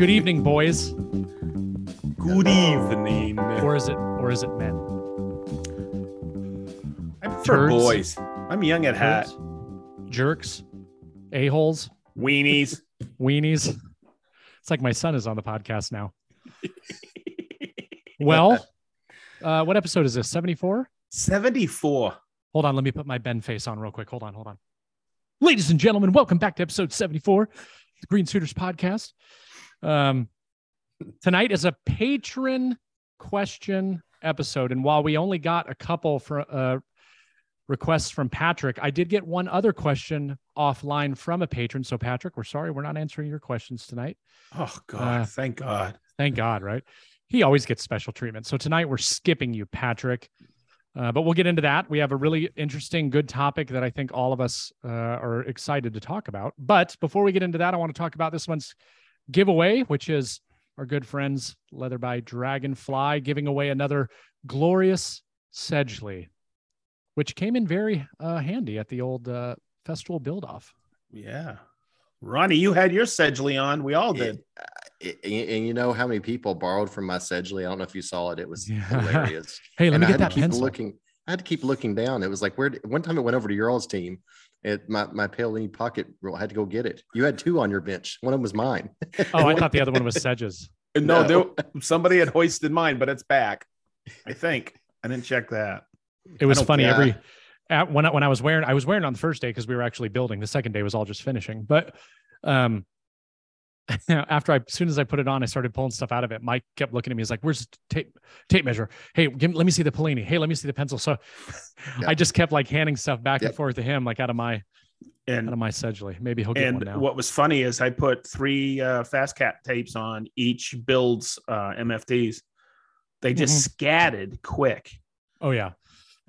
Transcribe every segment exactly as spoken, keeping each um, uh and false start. Good evening, boys. Good evening. Or is it? Or is it men? I prefer Turds. Boys. I'm young at Turds. Hat. Jerks, a-holes, weenies, weenies. It's like my son is on the podcast now. Well, uh, what episode is this? seventy-four seventy-four Hold on, let me put my Ben face on real quick. Hold on, hold on. Ladies and gentlemen, welcome back to episode seventy-four the Green Suiters Podcast. Um, tonight is a patron question episode, and while we only got a couple for uh, requests from Patrick, I did get one other question offline from a patron. So, Patrick, we're sorry we're not answering your questions tonight. Oh God! Uh, thank God! Thank God! Right? He always gets special treatment. So tonight we're skipping you, Patrick. Uh, but we'll get into that. We have a really interesting, good topic that I think all of us uh, are excited to talk about. But before we get into that, I want to talk about this one's giveaway, which is our good friends, Leather by Dragonfly, giving away another glorious Sedgley, which came in very uh, handy at the old uh, Festool build-off. Yeah. Ronnie, you had your Sedgley on. We all did. And, and you know how many people borrowed from my Sedgley? I don't know if you saw it. It was yeah. hilarious. Hey, let and me I get that pencil. Looking, I had to keep looking down. It was like, where? One time it went over to your all's team. It, my my Paolini pocket roll, I had to go get it. You had two on your bench. One of them was mine. Oh, I thought the other one was Sedge's. No, no. There, somebody had hoisted mine, but it's back. I think. I didn't check that. It was funny. Yeah. Every... At when I, when I was wearing, I was wearing on the first day because we were actually building. The second day was all just finishing. But um, after I, as soon as I put it on, I started pulling stuff out of it. Mike kept looking at me. He's like, "Where's the tape tape measure? Hey, give, let me see the Paolini. Hey, let me see the pencil." So yeah. I just kept like handing stuff back yep. and forth to him, like out of my and, out of my Sedgley. Maybe he'll get and one now. What was funny is I put three uh, FastCap tapes on each build's uh, M F Ds. They just mm-hmm. scattered quick. Oh yeah.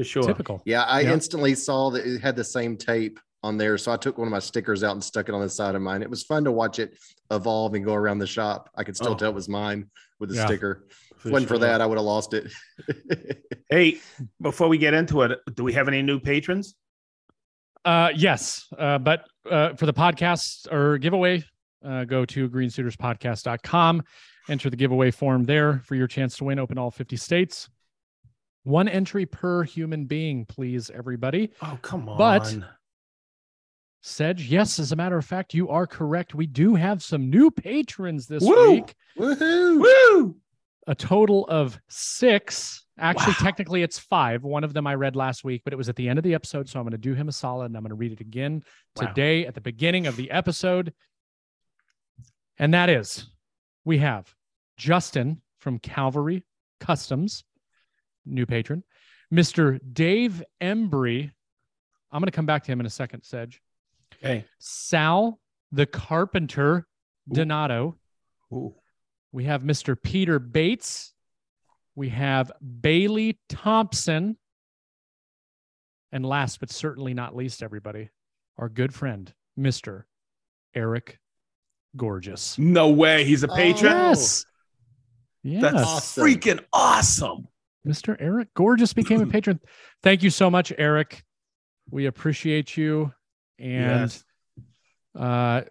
Sure. Typical. Yeah, I yeah. instantly saw that it had the same tape on there, so I took one of my stickers out and stuck it on the side of mine. It was fun to watch it evolve and go around the shop. I could still oh. tell it was mine with the yeah. sticker. If it wasn't for that, I would have lost it. Hey, before we get into it, do we have any new patrons? Uh, yes, uh, but uh, for the podcast or giveaway, uh, go to green suiters podcast dot com Enter the giveaway form there for your chance to win. Open all fifty states. One entry per human being, please, everybody. Oh, come on. But, Sedge, yes, as a matter of fact, you are correct. We do have some new patrons this Woo! Week. Woo-hoo! Woo! A total of six. Actually, wow. technically, it's five. One of them I read last week, but it was at the end of the episode, so I'm going to do him a solid, and I'm going to read it again wow. today at the beginning of the episode. And that is, we have Justin from Calvary Customs. New patron, Mister Dave Embry. I'm going to come back to him in a second, Sedge. Okay. Sal, the Carpenter, Ooh. Donato. Ooh. We have Mister Peter Bates. We have Bailey Thompson. And last but certainly not least, everybody, our good friend, Mister Eric Gorgeous. No way. He's a patron? Oh, yes. yes. That's awesome. Freaking awesome. Mister Eric Gorgeous became a patron. Thank you so much, Eric. We appreciate you. And yes. uh,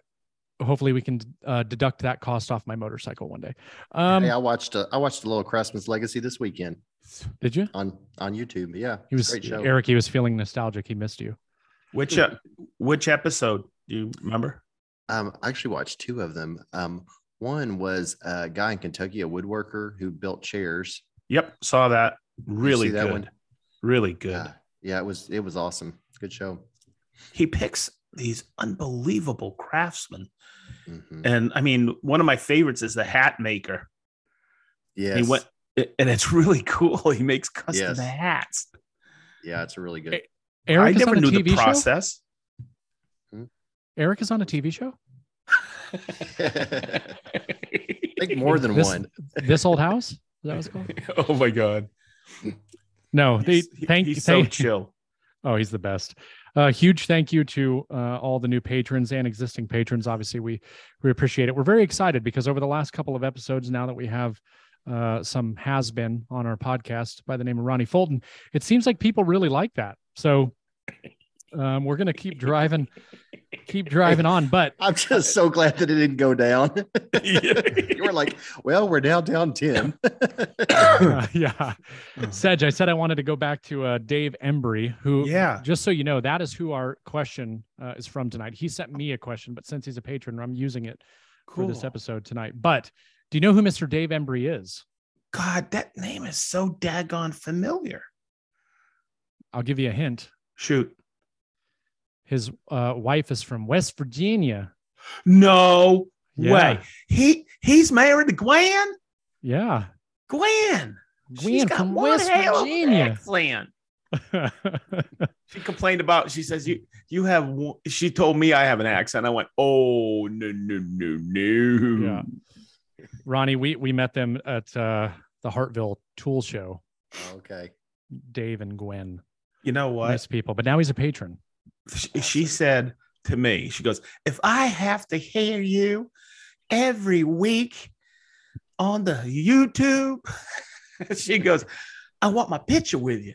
hopefully we can uh, deduct that cost off my motorcycle one day. Um, hey, I watched uh, I watched The Little Craftsman's Legacy this weekend. Did you? On on YouTube. Yeah. He was great show. Eric, he was feeling nostalgic. He missed you. Which uh, which episode do you remember? Um, I actually watched two of them. Um, one was a guy in Kentucky, a woodworker who built chairs. Yep, saw that. Really good. That one? Really good. Yeah. yeah, it was it was awesome. Good show. He picks these unbelievable craftsmen. Mm-hmm. And I mean, one of my favorites is the hat maker. Yes. He went, and it's really cool. He makes custom yes. hats. Yeah, it's really good. Eric I never knew T V the process. Hmm? Eric is on a T V show? I think more than this, one. This old house? That was cool. Oh my God! No, they he's, thank you. He's so thank, chill. Oh, he's the best. Uh, huge thank you to uh, all the new patrons and existing patrons. Obviously, we we appreciate it. We're very excited because over the last couple of episodes, now that we have uh, some has been on our podcast by the name of Ronnie Fulton, it seems like people really like that. So Um, we're going to keep driving, keep driving on, but I'm just so glad that it didn't go down. You were like, well, we're now down ten. uh, yeah. Sedge, I said I wanted to go back to uh, Dave Embry, who, yeah. just so you know, that is who our question uh, is from tonight. He sent me a question, but since he's a patron, I'm using it cool. for this episode tonight. But do you know who Mister Dave Embry is? God, that name is so daggone familiar. I'll give you a hint. Shoot. His uh, wife is from West Virginia. No yeah. way. He he's married to Gwen. Yeah. Gwen. Gwen She's got from one West hell Virginia. She complained about. She says you you have. One, she told me I have an accent. I went, oh no no no no. Yeah. Ronnie, we we met them at uh, the Hartville Tool Show. Okay. Dave and Gwen. You know what? Nice people. But now he's a patron. She said to me, she goes, if I have to hear you every week on the YouTube, she goes, I want my picture with you.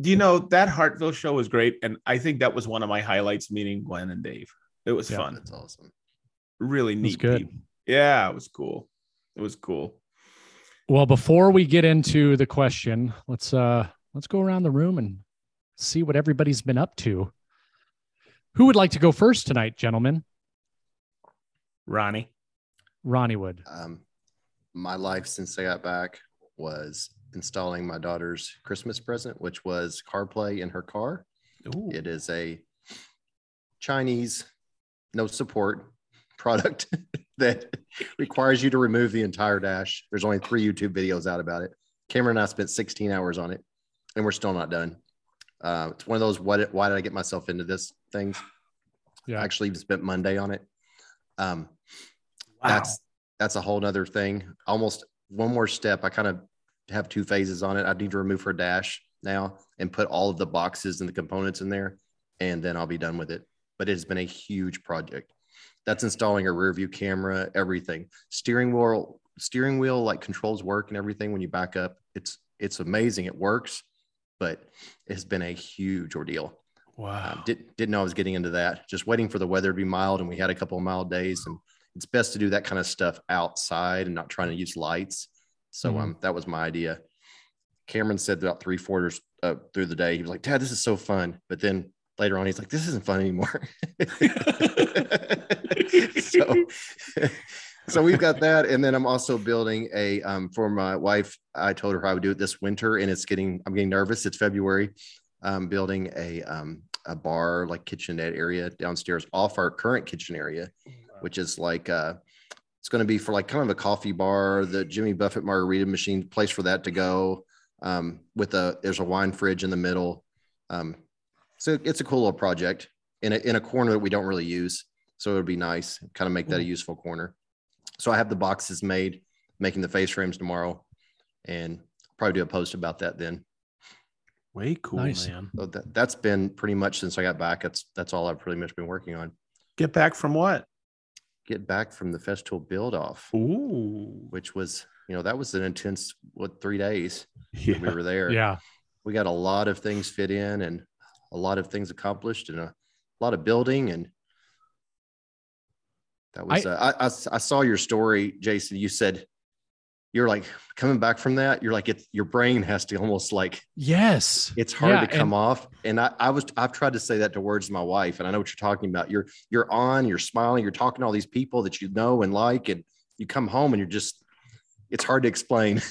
Do you know that Hartville show was great? And I think that was one of my highlights, meeting Gwen and Dave. It was yeah, fun. That's awesome. Really neat. Good. People. Yeah, it was cool. It was cool. Well, before we get into the question, let's uh, let's go around the room and see what everybody's been up to. Who would like to go first tonight, gentlemen? Ronnie. Ronnie would. Um, my life since I got back was installing my daughter's Christmas present, which was CarPlay in her car. Ooh. It is a Chinese no support product that requires you to remove the entire dash. There's only three YouTube videos out about it. Cameron and I spent sixteen hours on it, and we're still not done. Uh, it's one of those, what, why did I get myself into this things? Yeah. I actually spent Monday on it. Um, wow. That's, that's a whole nother thing. Almost one more step. I kind of have two phases on it. I need to remove her dash now and put all of the boxes and the components in there, and then I'll be done with it. But it's been a huge project. That's installing a rear view camera, everything, steering wheel, steering wheel, like controls work and everything. When you back up, it's, it's amazing. It works. But it's been a huge ordeal. Wow. Um, didn't, didn't know I was getting into that. Just waiting for the weather to be mild, and we had a couple of mild days. And it's best to do that kind of stuff outside and not trying to use lights. So mm-hmm. um, that was my idea. Cameron said about three quarters uh, through the day, he was like, Dad, this is so fun. But then later on, he's like, this isn't fun anymore. so, so we've got that. And then I'm also building a, um, for my wife, I told her I would do it this winter, and it's getting, I'm getting nervous. It's February. I'm building a, um, a bar, like kitchenette area downstairs off our current kitchen area, which is like, uh, it's going to be for like kind of a coffee bar, the Jimmy Buffett margarita machine, place for that to go, um, with a, there's a wine fridge in the middle. Um, so it's a cool little project in a, in a corner that we don't really use. So it would be nice, kind of make that a useful corner. So I have the boxes made, making the face frames tomorrow, and probably do a post about that then. Way cool, nice. Man. So that, that's been pretty much since I got back. That's that's all I've pretty much been working on. Get back from what? Get back from the Festool build off. Ooh. Which was, you know, that was an intense, what, three days yeah. that we were there. Yeah. We got a lot of things fit in and a lot of things accomplished and a lot of building and That was I, uh, I, I I saw your story, Jason. You said you're like coming back from that. You're like, it's your brain has to almost like, yes, it's hard yeah, to come and, off. And I, I was, I've tried to say that to words to my wife, and I know what you're talking about. You're, you're on, you're smiling, you're talking to all these people that you know and like, and you come home and you're just, it's hard to explain.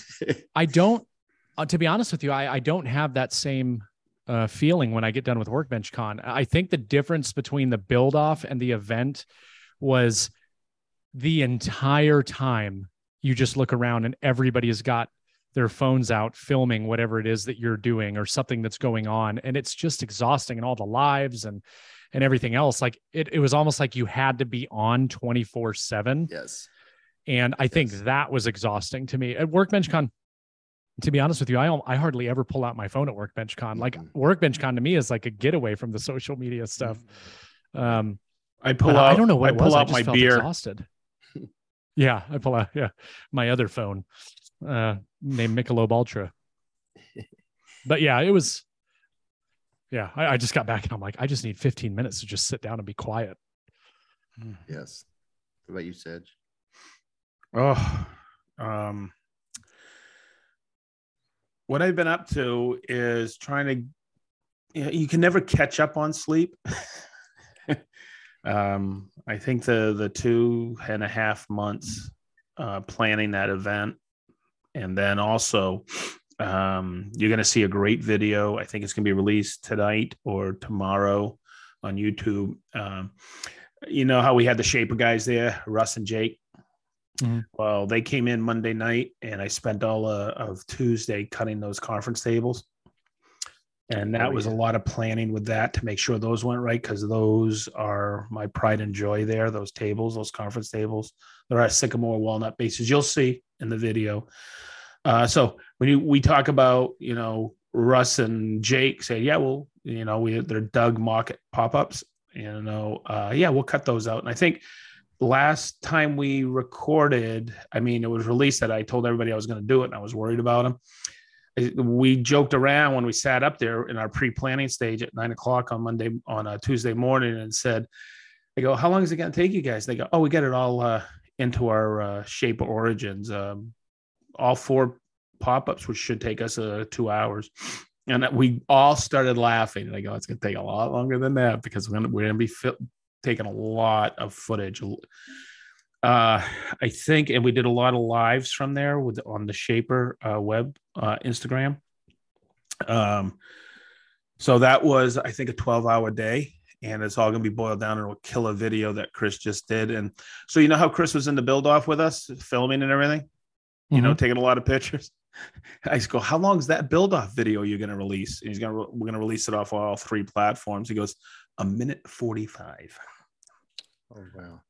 I don't, uh, to be honest with you, I, I don't have that same uh, feeling when I get done with WorkbenchCon. I think the difference between the build off and the event was the entire time you just look around and everybody has got their phones out filming whatever it is that you're doing or something that's going on. And it's just exhausting, and all the lives and, and everything else. Like it, it was almost like you had to be on twenty-four seven. Yes. And I yes. think that was exhausting to me at WorkbenchCon. To be honest with you, I I hardly ever pull out my phone at WorkbenchCon. Like mm-hmm. WorkbenchCon to me is like a getaway from the social media stuff. Um, I pull but out. I don't know what I pull was. out I just my felt beer. Exhausted. Yeah, I pull out. Yeah, my other phone, uh, named Michelob Ultra. But yeah, it was. Yeah. I, I just got back and I'm like, I just need fifteen minutes to just sit down and be quiet. Yes. What about you, Sedge? Oh, um, what I've been up to is trying to, you know, you can never catch up on sleep. um, I think the, the two and a half months uh, planning that event. And then also um, you're going to see a great video. I think it's going to be released tonight or tomorrow on YouTube. Um, you know how we had the Shaper guys there, Russ and Jake? Mm-hmm. Well, they came in Monday night, and I spent all uh, of Tuesday cutting those conference tables. And that oh, yeah. was a lot of planning with that to make sure those went right, because those are my pride and joy there, those tables, those conference tables. They're our sycamore walnut bases. You'll see in the video. Uh, so when you, we talk about, you know, Russ and Jake say, yeah, well, you know, we they're Doug Mockett pop-ups. You know, uh, yeah, we'll cut those out. And I think last time we recorded, I mean, it was released that I told everybody I was going to do it, and I was worried about them. We joked around when we sat up there in our pre-planning stage at nine o'clock on Monday, on a Tuesday morning, and said, I go, how long is it going to take you guys? They go, oh, we got it all uh, into our uh, Shape of Origins. Um, all four pop-ups, which should take us uh, two hours. And we all started laughing. And I go, it's going to take a lot longer than that, because we're going to be fit- taking a lot of footage. Uh, I think, and we did a lot of lives from there with on the Shaper uh, web uh, Instagram. Um, so that was, I think, a twelve-hour day. And it's all going to be boiled down into a killer video that Chris just did. And so you know how Chris was in the build-off with us, filming and everything? Mm-hmm. You know, taking a lot of pictures. I just go, how long is that build-off video you're going to release? And he's going to, we're going to release it off all three platforms. He goes, a minute forty-five. Oh, wow.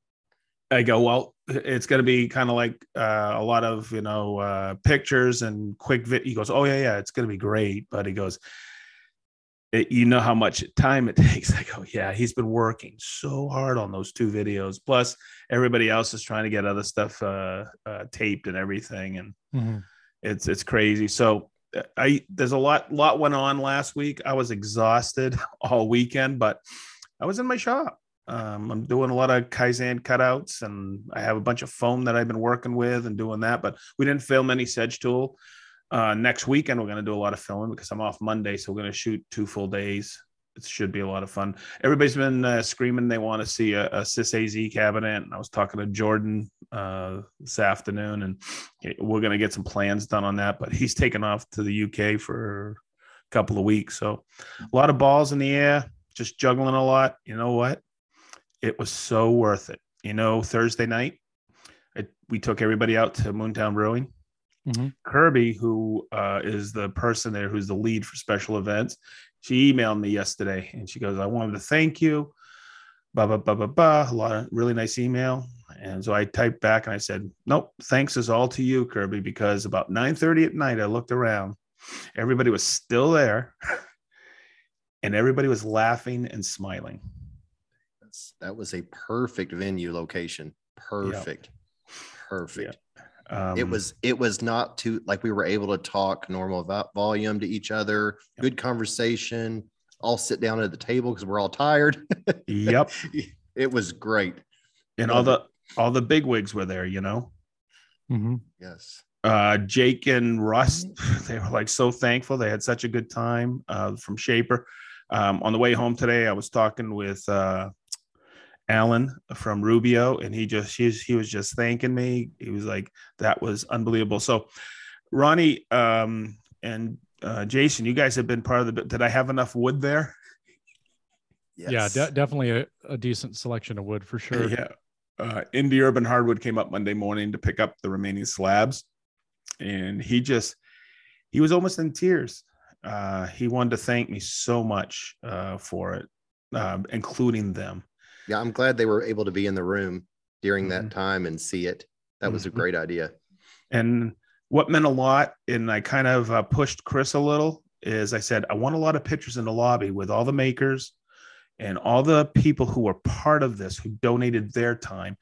I go, well, it's going to be kind of like uh, a lot of, you know, uh, pictures and quick video. He goes, oh, yeah, yeah, it's going to be great. But he goes, it, you know how much time it takes. I go, yeah, he's been working so hard on those two videos. Plus, everybody else is trying to get other stuff uh, uh, taped and everything. And mm-hmm. It's it's crazy. So I there's a lot lot went on last week. I was exhausted all weekend, but I was in my shop. Um, I'm doing a lot of Kaizen cutouts, and I have a bunch of foam that I've been working with and doing that. But we didn't film any Sedgetool. Uh, next weekend we're going to do a lot of filming because I'm off Monday, so we're going to shoot two full days. It should be a lot of fun. Everybody's been uh, screaming they want to see a, a S Y S A Z cabinet. And I was talking to Jordan uh, this afternoon, and we're going to get some plans done on that. But he's taken off to the U K for a couple of weeks. So a lot of balls in the air, just juggling a lot. You know what? It was so worth it. You know, Thursday night, I, we took everybody out to Moontown Brewing. Mm-hmm. Kirby, who uh, is the person there who's the lead for special events, she emailed me yesterday, and she goes, I wanted to thank you, blah, blah, blah, blah, blah. A lot of really nice email. And so I typed back and I said, nope, thanks is all to you, Kirby, because about nine thirty at night, I looked around. Everybody was still there, and everybody was laughing and smiling. That's, that was a perfect venue location. Perfect. Yep. Perfect. Yep. Um, it was it was not too, like, we were able to talk normal volume to each other. Yep. Good conversation. All sit down at the table because we're all tired. Yep. It was great. And all the all the big wigs were there, you know. Mm-hmm. Yes. Uh, Jake and Russ, they were like so thankful. They had such a good time uh, from Shaper. Um, on the way home today, I was talking with uh, Alan from Rubio, and he just he, he was just thanking me. He was like, that was unbelievable. So Ronnie um and uh Jason, you guys have been part of the did I have enough wood there? Yes. Yeah, de- definitely a, a decent selection of wood for sure. Yeah. uh Indy Urban Hardwood came up Monday morning to pick up the remaining slabs, and he just he was almost in tears. Uh he wanted to thank me so much uh for it, uh, including them. Yeah, I'm glad they were able to be in the room during that time and see it. That was a great idea. And what meant a lot, and I kind of uh, pushed Chris a little, is I said, I want a lot of pictures in the lobby with all the makers and all the people who were part of this, who donated their time.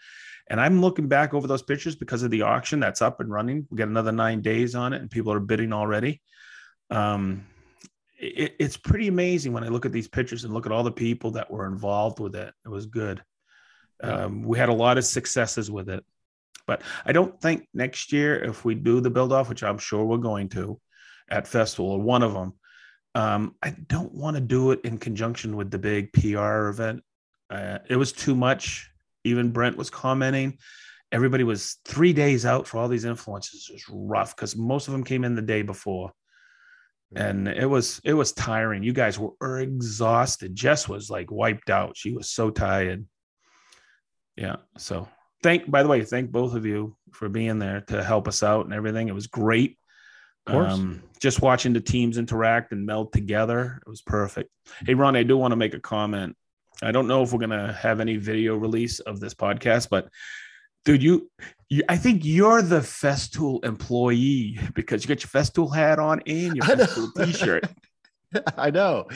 And I'm looking back over those pictures because of the auction that's up and running. We got another nine days on it, and people are bidding already. Um, it, it's pretty amazing when I look at these pictures and look at all the people that were involved with it. It was good. Um, we had a lot of successes with it, but I don't think next year, if we do the build off, which I'm sure we're going to at Festool or one of them, um, I don't want to do it in conjunction with the big P R event. Uh, it was too much. Even Brent was commenting. Everybody was three days out for all these influences. It was rough because most of them came in the day before. And it was it was tiring. You guys were exhausted. Jess was like wiped out. She was so tired. Yeah. So thank, by the way, thank both of you for being there to help us out and everything. It was great. Of course. Um, just watching the teams interact and meld together. It was perfect. Hey, Ron, I do want to make a comment. I don't know if we're going to have any video release of this podcast, but dude, you, you, I think you're the Festool employee because you got your Festool hat on and your Festool t-shirt. I know.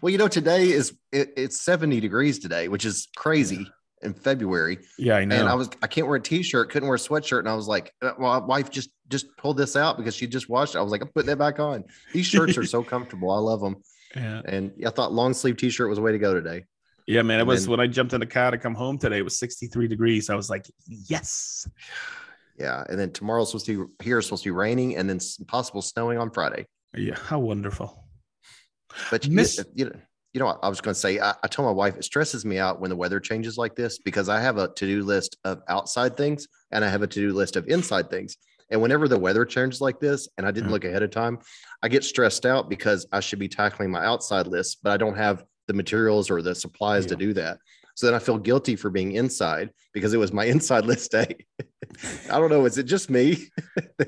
Well, you know, today is, it, it's seventy degrees today, which is crazy in February. Yeah, I know. And I was, I can't wear a t-shirt, couldn't wear a sweatshirt. And I was like, well, my wife just, just pulled this out because she just washed it. I was like, I'm putting that back on. These shirts are so comfortable. I love them. Yeah. And I thought long sleeve t-shirt was the way to go today. Yeah, man, it was then, when I jumped in the car to come home today, it was sixty-three degrees. I was like, yes. Yeah, and then tomorrow's supposed to be here, it's supposed to be raining, and then possible snowing on Friday. Yeah, how wonderful. But Miss- you, you, you know what I was going to say? I, I told my wife, it stresses me out when the weather changes like this because I have a to-do list of outside things, and I have a to-do list of inside things. And whenever the weather changes like this, and I didn't mm-hmm. look ahead of time, I get stressed out because I should be tackling my outside list, but I don't have the materials or the supplies yeah. to do that. So then I feel guilty for being inside because it was my inside list day. I don't know. Is it just me?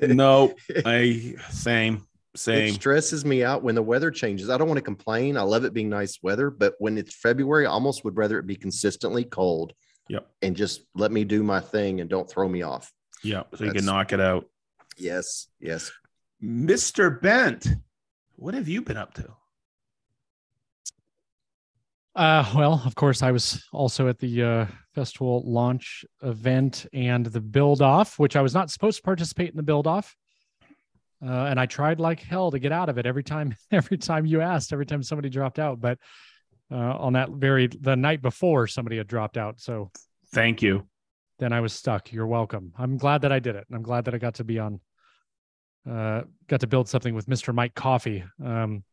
No, I same, same. It stresses me out when the weather changes. I don't want to complain. I love it being nice weather, but when it's February, I almost would rather it be consistently cold. Yep. And just let me do my thing and don't throw me off. Yeah. So That's, you can knock it out. Yes. Yes. Mister Bent, what have you been up to? Uh, well, of course, I was also at the uh, Festool launch event and the build-off, which I was not supposed to participate in the build-off. Uh, and I tried like hell to get out of it every time, every time you asked, every time somebody dropped out. But uh, on that very, the night before, somebody had dropped out. So thank you. Then I was stuck. You're welcome. I'm glad that I did it. And I'm glad that I got to be on, uh, got to build something with Mister Mike Coffee. Um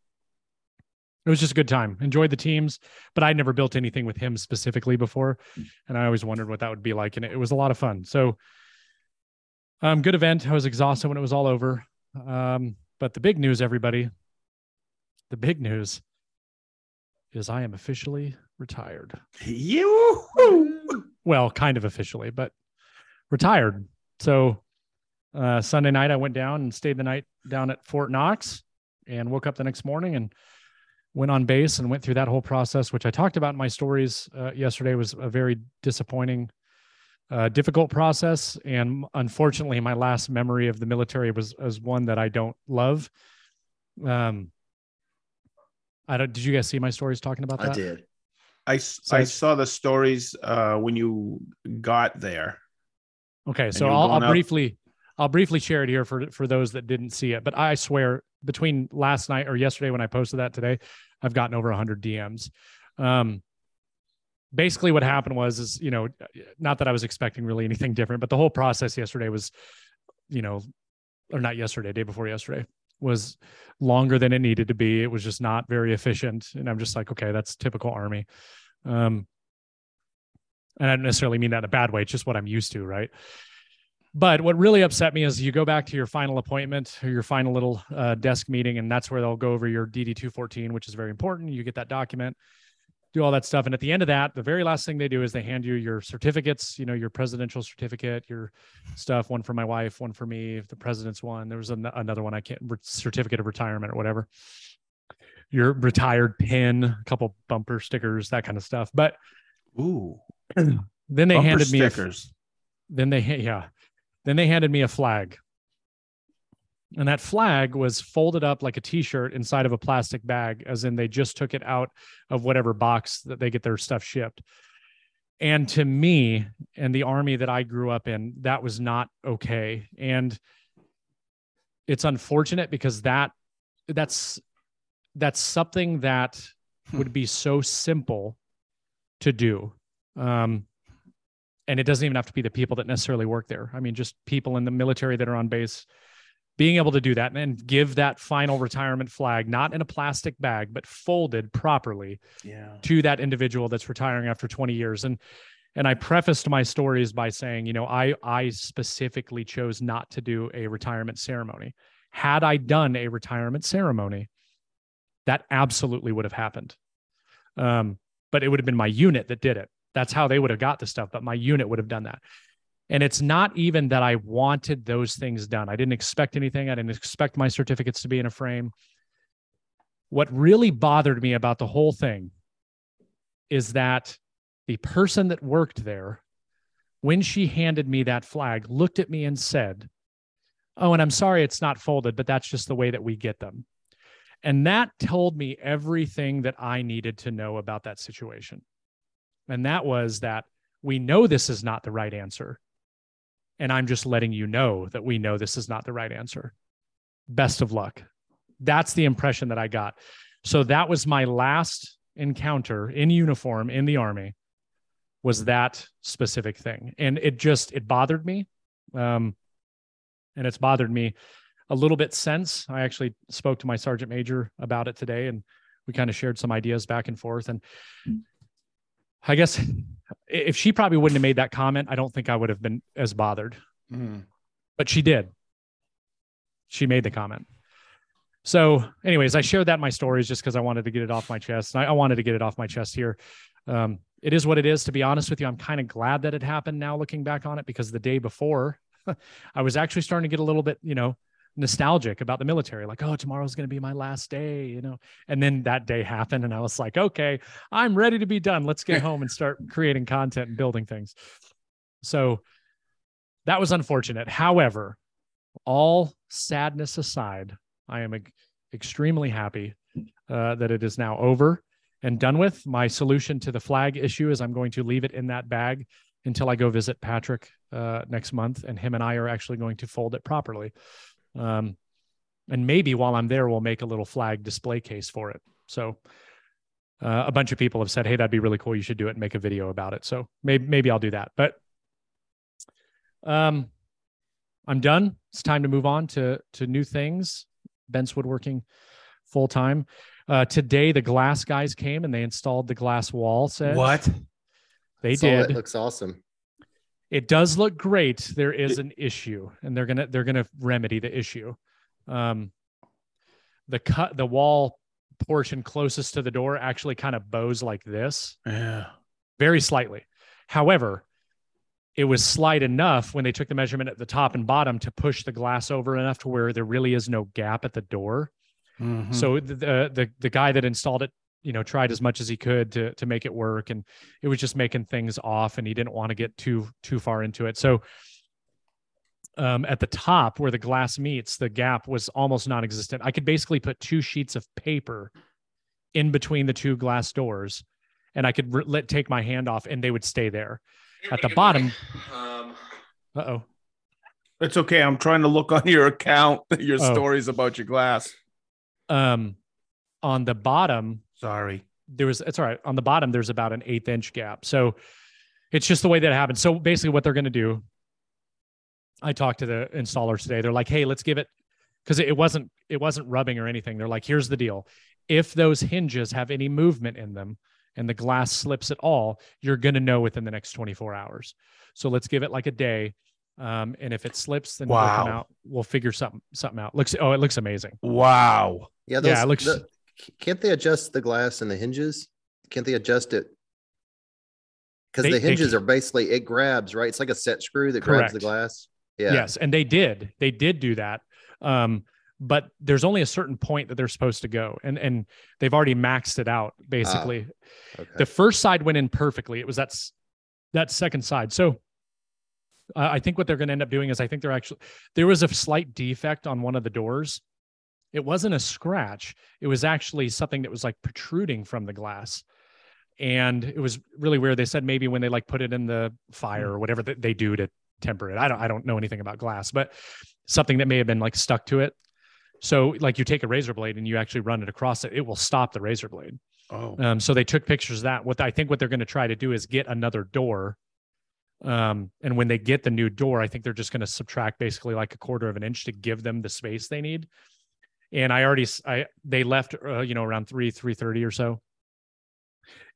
It was just a good time. Enjoyed the teams, but I never built anything with him specifically before. And I always wondered what that would be like. And it, it was a lot of fun. So um, good event. I was exhausted when it was all over. Um, but the big news, everybody, the big news is I am officially retired. You Well, kind of officially, but retired. So uh, Sunday night, I went down and stayed the night down at Fort Knox and woke up the next morning and went on base and went through that whole process, which I talked about in my stories uh, yesterday. Was a very disappointing, uh, difficult process. And unfortunately, my last memory of the military was as one that I don't love. Um, I don't, did you guys see my stories talking about that? I did. I, so, I saw the stories uh, when you got there. Okay. So I'll, I'll briefly, I'll briefly share it here for, for those that didn't see it, but I swear between last night or yesterday when I posted that today, I've gotten over one hundred D Ms. Um, basically, what happened was, is you know, not that I was expecting really anything different, but the whole process yesterday was, you know, or not yesterday, day before yesterday, was longer than it needed to be. It was just not very efficient, and I'm just like, okay, that's typical Army. Um, and I don't necessarily mean that in a bad way. It's just what I'm used to, right? But what really upset me is you go back to your final appointment or your final little uh, desk meeting, and that's where they'll go over your D D two fourteen, which is very important. You get that document, do all that stuff. And at the end of that, the very last thing they do is they hand you your certificates, you know, your presidential certificate, your stuff, one for my wife, one for me, the president's one. There was an- another one, I can't, re- certificate of retirement or whatever. Your retired pin, a couple bumper stickers, that kind of stuff. But ooh, then they bumper handed me stickers. A, then they, yeah. Then they handed me a flag, and that flag was folded up like a t-shirt inside of a plastic bag, as in they just took it out of whatever box that they get their stuff shipped. And to me and the Army that I grew up in, that was not okay. And it's unfortunate because that that's that's something that would be so simple to do. Um, and it doesn't even have to be the people that necessarily work there. I mean, just people in the military that are on base, being able to do that and give that final retirement flag, not in a plastic bag, but folded properly yeah. to that individual that's retiring after twenty years. And, and I prefaced my stories by saying, you know, I, I specifically chose not to do a retirement ceremony. Had I done a retirement ceremony, that absolutely would have happened. Um, but it would have been my unit that did it. That's how they would have got the stuff, but my unit would have done that. And it's not even that I wanted those things done. I didn't expect anything. I didn't expect my certificates to be in a frame. What really bothered me about the whole thing is that the person that worked there, when she handed me that flag, looked at me and said, "Oh, and I'm sorry it's not folded, but that's just the way that we get them." And that told me everything that I needed to know about that situation. And that was that we know this is not the right answer. And I'm just letting you know that we know this is not the right answer. Best of luck. That's the impression that I got. So that was my last encounter in uniform in the Army, was that specific thing. And it just, it bothered me. Um, and it's bothered me a little bit since. I actually spoke to my sergeant major about it today, and we kind of shared some ideas back and forth. And I guess if she probably wouldn't have made that comment, I don't think I would have been as bothered, mm. but she did. She made the comment. So anyways, I shared that in my stories just because I wanted to get it off my chest. And I, I wanted to get it off my chest here. Um, it is what it is, to be honest with you. I'm kind of glad that it happened now looking back on it, because the day before I was actually starting to get a little bit, you know, nostalgic about the military, like, oh, tomorrow's going to be my last day, you know? And then that day happened and I was like, okay, I'm ready to be done. Let's get home and start creating content and building things. So that was unfortunate. However, all sadness aside, I am extremely happy uh, that it is now over and done with. My solution to the flag issue is I'm going to leave it in that bag until I go visit Patrick uh, next month. And him and I are actually going to fold it properly. Um, and maybe while I'm there, we'll make a little flag display case for it. So, uh, a bunch of people have said, "Hey, that'd be really cool. You should do it and make a video about it." So maybe, maybe I'll do that, but, um, I'm done. It's time to move on to, to new things. Ben's woodworking full time. Uh, today the glass guys came and they installed the glass wall set. What they That's did. It looks awesome. It does look great. There is an issue, and they're gonna they're gonna remedy the issue. Um, the cut the wall portion closest to the door actually kind of bows like this, yeah, very slightly. However, it was slight enough when they took the measurement at the top and bottom to push the glass over enough to where there really is no gap at the door. Mm-hmm. So the, the the the guy that installed it, you know, tried as much as he could to, to make it work. And it was just making things off, and he didn't want to get too, too far into it. So um, at the top where the glass meets, the gap was almost non-existent. I could basically put two sheets of paper in between the two glass doors, and I could re- let take my hand off and they would stay there. At the bottom. Um, uh-oh. It's okay. I'm trying to look on your account, your oh. stories about your glass. Um, on the bottom, Sorry. There was, it's all right. On the bottom, there's about an eighth inch gap. So it's just the way that it happens. So basically what they're going to do, I talked to the installer today. They're like, "Hey, let's give it," because it wasn't, it wasn't rubbing or anything. They're like, "Here's the deal. If those hinges have any movement in them and the glass slips at all, you're going to know within the next twenty-four hours. So let's give it like a day. Um, and if it slips, then wow. we'll, come out, we'll figure something, something out. Looks, oh, it looks amazing. Wow. Yeah. Those, yeah it looks. The- Can't they adjust the glass and the hinges? Can't they adjust it? Because the hinges are basically, it grabs, right? It's like a set screw that grabs the glass. Yeah. Yes. And they did. They did do that. Um, but there's only a certain point that they're supposed to go. And and they've already maxed it out, basically. Ah, okay. The first side went in perfectly. It was that, that second side. So uh, I think what they're going to end up doing is I think they're actually, there was a slight defect on one of the doors. It wasn't a scratch. It was actually something that was like protruding from the glass. And it was really weird. They said maybe when they like put it in the fire or whatever that they do to temper it. I don't, I don't know anything about glass, but something that may have been like stuck to it. So like you take a razor blade and you actually run it across it, it will stop the razor blade. Oh. Um, so they took pictures of that. What I think what they're going to try to do is get another door. Um, and when they get the new door, I think they're just going to subtract basically like a quarter of an inch to give them the space they need. And I already, I, they left, uh, you know, around three, three thirty or so.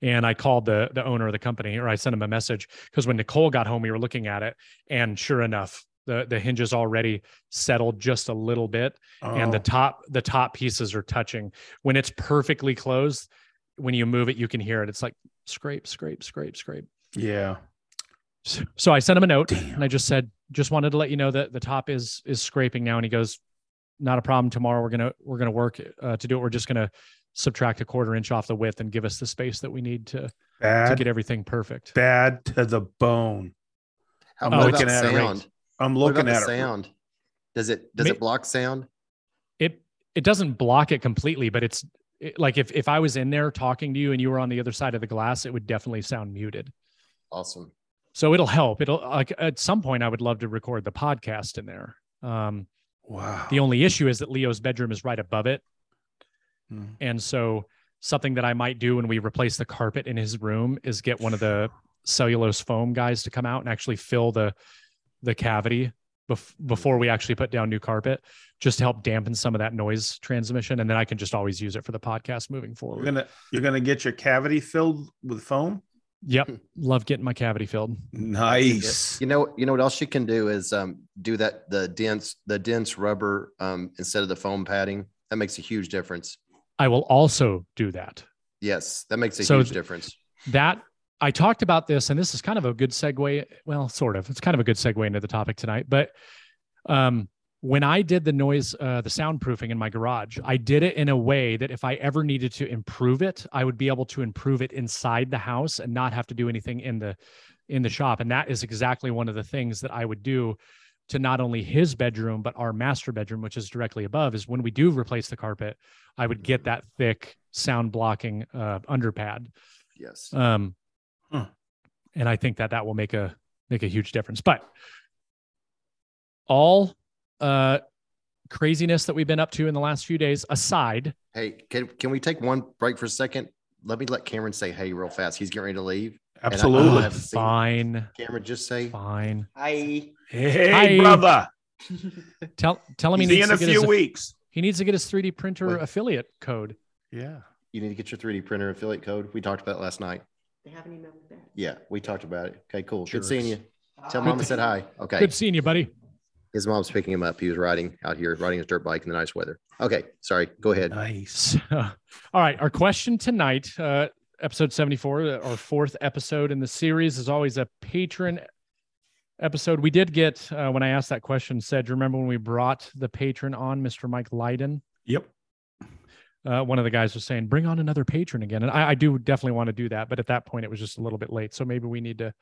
And I called the the owner of the company, or I sent him a message, because when Nicole got home, we were looking at it, and sure enough, the the hinges already settled just a little bit, oh. and the top the top pieces are touching. When it's perfectly closed, when you move it, you can hear it. It's like scrape, scrape, scrape, scrape. Yeah. So, so I sent him a note, Damn. and I just said, just wanted to let you know that the top is is scraping now. And he goes, "Not a problem. Tomorrow we're gonna we're gonna work uh, to do it. We're just gonna subtract a quarter inch off the width and give us the space that we need to bad, to get everything perfect." Bad to the bone. I'm oh, looking at sound? It. Right. I'm looking at it. Sound. Does it does it, it block sound? It it doesn't block it completely, but it's it, like if if I was in there talking to you and you were on the other side of the glass, it would definitely sound muted. Awesome. So it'll help. It'll like at some point I would love to record the podcast in there. Um, wow. The only issue is that Leo's bedroom is right above it. And so something that I might do when we replace the carpet in his room is get one of the cellulose foam guys to come out and actually fill the the cavity bef- before we actually put down new carpet, just to help dampen some of that noise transmission. And then I can just always use it for the podcast moving forward. You're gonna, you're gonna get your cavity filled with foam? Yep. Love getting my cavity filled. Nice. You know, you know what else you can do is um, do that, the dense, the dense rubber um, instead of the foam padding. That makes a huge difference. I will also do that. Yes, that makes a so huge th- difference. That I talked about this, and this is kind of a good segue. Well, sort of. It's kind of a good segue into the topic tonight. But um, when I did the noise, uh, the soundproofing in my garage, I did it in a way that if I ever needed to improve it, I would be able to improve it inside the house and not have to do anything in the in the shop. And that is exactly one of the things that I would do to not only his bedroom, but our master bedroom, which is directly above, is when we do replace the carpet, I would get that thick sound blocking uh, underpad. Yes. Um, huh. And I think that that will make a, make a huge difference. But all uh, craziness that we've been up to in the last few days aside. Hey, can, can we take one break for a second? Let me let Cameron say, hey, real fast. He's getting ready to leave. Absolutely. I, I fine. Cameron, just say fine. Hi. Hey, Hi. brother. Tell tell him he needs in to a get few his, weeks. He needs to get his three D printer Wait. affiliate code. Yeah. You need to get your three D printer affiliate code. We talked about it last night. They haven't emailed me back. Yeah, we talked about it. Okay, cool. Sure. Good seeing you. Tell Good mama said hi. Okay. Good seeing you, buddy. His mom's picking him up. He was riding out here, riding his dirt bike in the nice weather. Okay, sorry. Go ahead. Nice. All right. Our question tonight. Uh, Episode seventy-four, our fourth episode in the series, is always a patron episode. We did get, uh, when I asked that question, said, remember when we brought the patron on, Mister Mike Leiden? Yep. Uh, one of the guys was saying, bring on another patron again. And I, I do definitely want to do that. But at that point, it was just a little bit late. So maybe we need to,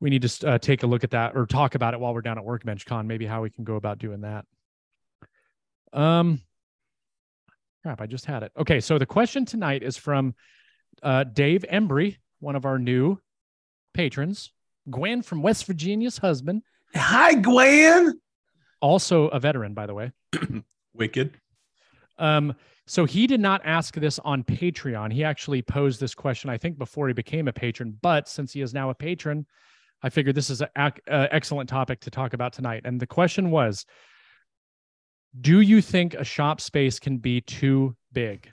we need to uh, take a look at that or talk about it while we're down at WorkbenchCon, maybe how we can go about doing that. Um, crap, I just had it. Okay, so the question tonight is from Uh, Dave Embry, one of our new patrons, Gwen from West Virginia's husband. Hi, Gwen. Also a veteran, by the way. Wicked. Um, so he did not ask this on Patreon. He actually posed this question, I think, before he became a patron. But since he is now a patron, I figured this is an ac- uh, excellent topic to talk about tonight. And the question was, do you think a shop space can be too big?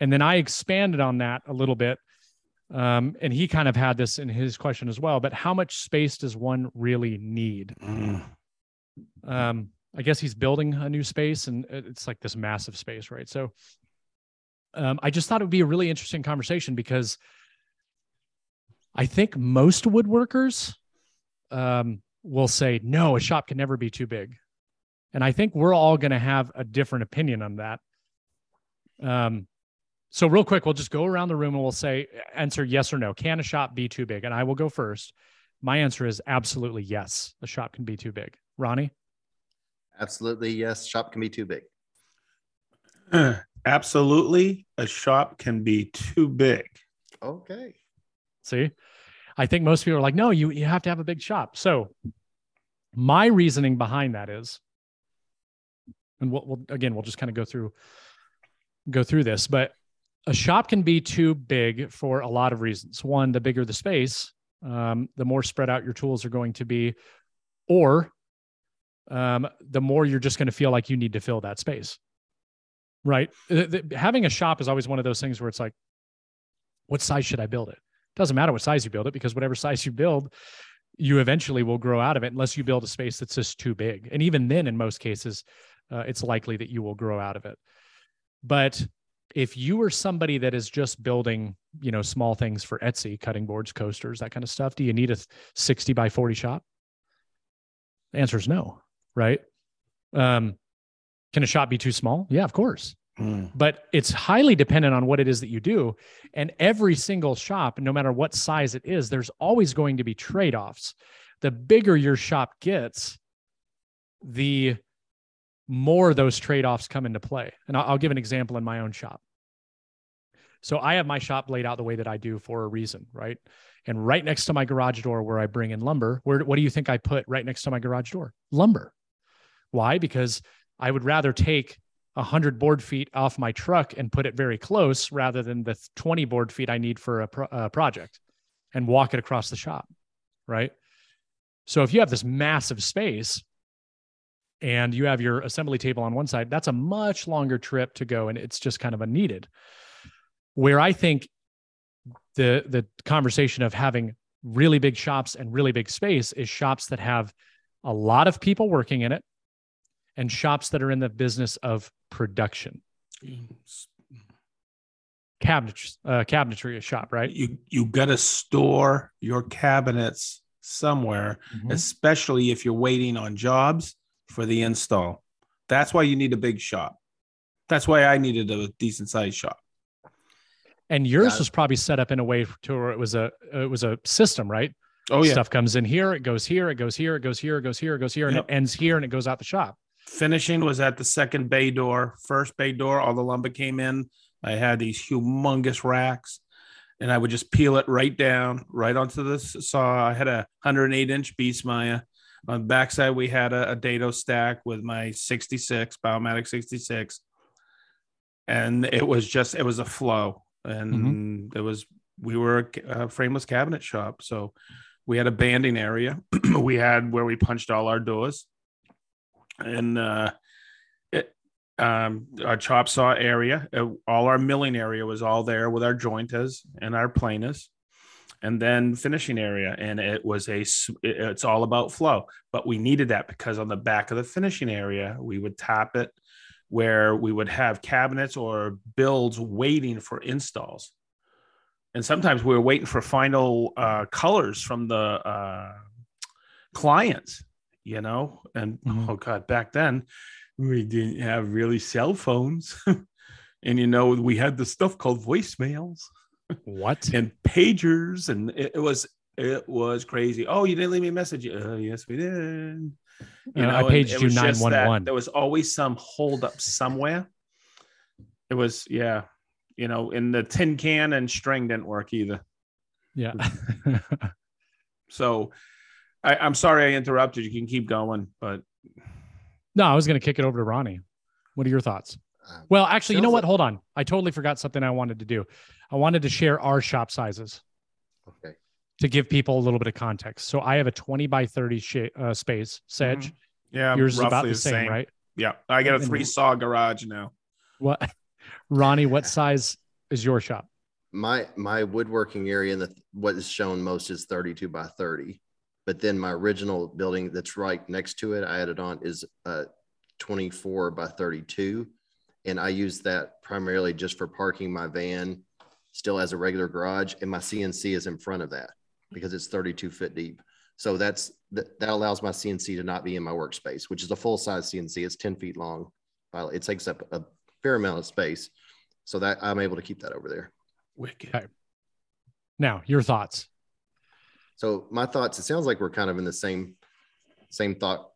And then I expanded on that a little bit. Um, and he kind of had this in his question as well, but how much space does one really need? Mm. Um, I guess he's building a new space and it's like this massive space, right? So um, I just thought it would be a really interesting conversation because I think most woodworkers um, will say, no, a shop can never be too big. And I think we're all going to have a different opinion on that. Um, So real quick, we'll just go around the room and we'll say, answer yes or no. Can a shop be too big? And I will go first. My answer is absolutely yes. A shop can be too big. Ronnie? Absolutely yes. Shop can be too big. Uh, absolutely. A shop can be too big. Okay. See, I think most people are like, no, you, you have to have a big shop. So my reasoning behind that is and we'll, we'll again, we'll just kind of go through, go through this, but a shop can be too big for a lot of reasons. One, the bigger the space, um, the more spread out your tools are going to be, or um, the more you're just going to feel like you need to fill that space, right? The, the, having a shop is always one of those things where it's like, what size should I build it? Doesn't matter what size you build it, because whatever size you build, you eventually will grow out of it unless you build a space that's just too big. And even then, in most cases, uh, it's likely that you will grow out of it. But if you are somebody that is just building, you know, small things for Etsy, cutting boards, coasters, that kind of stuff, do you need a sixty by forty shop? The answer is no, right? Um, can a shop be too small? Yeah, of course. Mm. But it's highly dependent on what it is that you do. And every single shop, no matter what size it is, there's always going to be trade-offs. The bigger your shop gets, the more those trade-offs come into play. And I'll, I'll give an example in my own shop. So I have my shop laid out the way that I do for a reason, right? And right next to my garage door where I bring in lumber, where, what do you think I put right next to my garage door? Lumber. Why? Because I would rather take one hundred board feet off my truck and put it very close rather than the twenty board feet I need for a, pro a project and walk it across the shop, right? So if you have this massive space and you have your assembly table on one side, that's a much longer trip to go, and it's just kind of unneeded. Where I think the the conversation of having really big shops and really big space is shops that have a lot of people working in it and shops that are in the business of production. Cabinet, uh, cabinetry shop, right? You, you got to store your cabinets somewhere, mm-hmm. especially if you're waiting on jobs for the install. That's why you need a big shop. That's why I needed a decent sized shop. And yours was probably set up in a way to where it was a it was a system, right? Oh yeah. Stuff comes in here, it goes here, it goes here, it goes here, it goes here, it goes here, and yep. it ends here, and it goes out the shop. Finishing was at the second bay door, first bay door. All the lumber came in. I had these humongous racks, and I would just peel it right down, right onto the saw. I had a one hundred eight inch Beast Maya. On the backside, we had a, a dado stack with my sixty-six Powermatic sixty-six, and it was just it was a flow. And mm-hmm. it was, we were a frameless cabinet shop. So we had a banding area. We had where we punched all our doors, and uh, it, um, our chop saw area, it, all our milling area was all there with our jointers and our planers, and then finishing area. And it was a, it's all about flow, but we needed that because on the back of the finishing area, we would tap it, where we would have cabinets or builds waiting for installs. And sometimes we were waiting for final uh, colors from the uh, clients, you know, and mm-hmm. oh God, back then we didn't have really cell phones. And, you know, we had this stuff called voicemails. What? And pagers. And it, it was, it was crazy. Oh, you didn't leave me a message. Uh, yes, we did. You know, I paged you nine one one. There was always some holdup somewhere. It was, yeah, you know, in the tin can and string didn't work either. Yeah. So I, I'm sorry I interrupted. You can keep going, but no, I was going to kick it over to Ronnie. What are your thoughts? Well, actually, you know what? Hold on. I totally forgot something I wanted to do. I wanted to share our shop sizes. Okay. To give people a little bit of context. So I have a twenty by thirty shape, uh, space, Sedge. Mm-hmm. Yeah. Yours is about the same, same, right? Yeah. I got a three saw garage now. What, Ronnie, what size is your shop? My, my woodworking area, and the, what is shown most is thirty-two by thirty, but then my original building that's right next to it, I added on is uh twenty-four by thirty-two. And I use that primarily just for parking my van, still as a regular garage. And my C N C is in front of that, because it's thirty-two foot deep. So that's, that, that allows my C N C to not be in my workspace, which is a full size C N C. It's ten feet long. It takes up a fair amount of space. So that I'm able to keep that over there. Wicked. Okay. Now your thoughts. So my thoughts, it sounds like we're kind of in the same, same thought.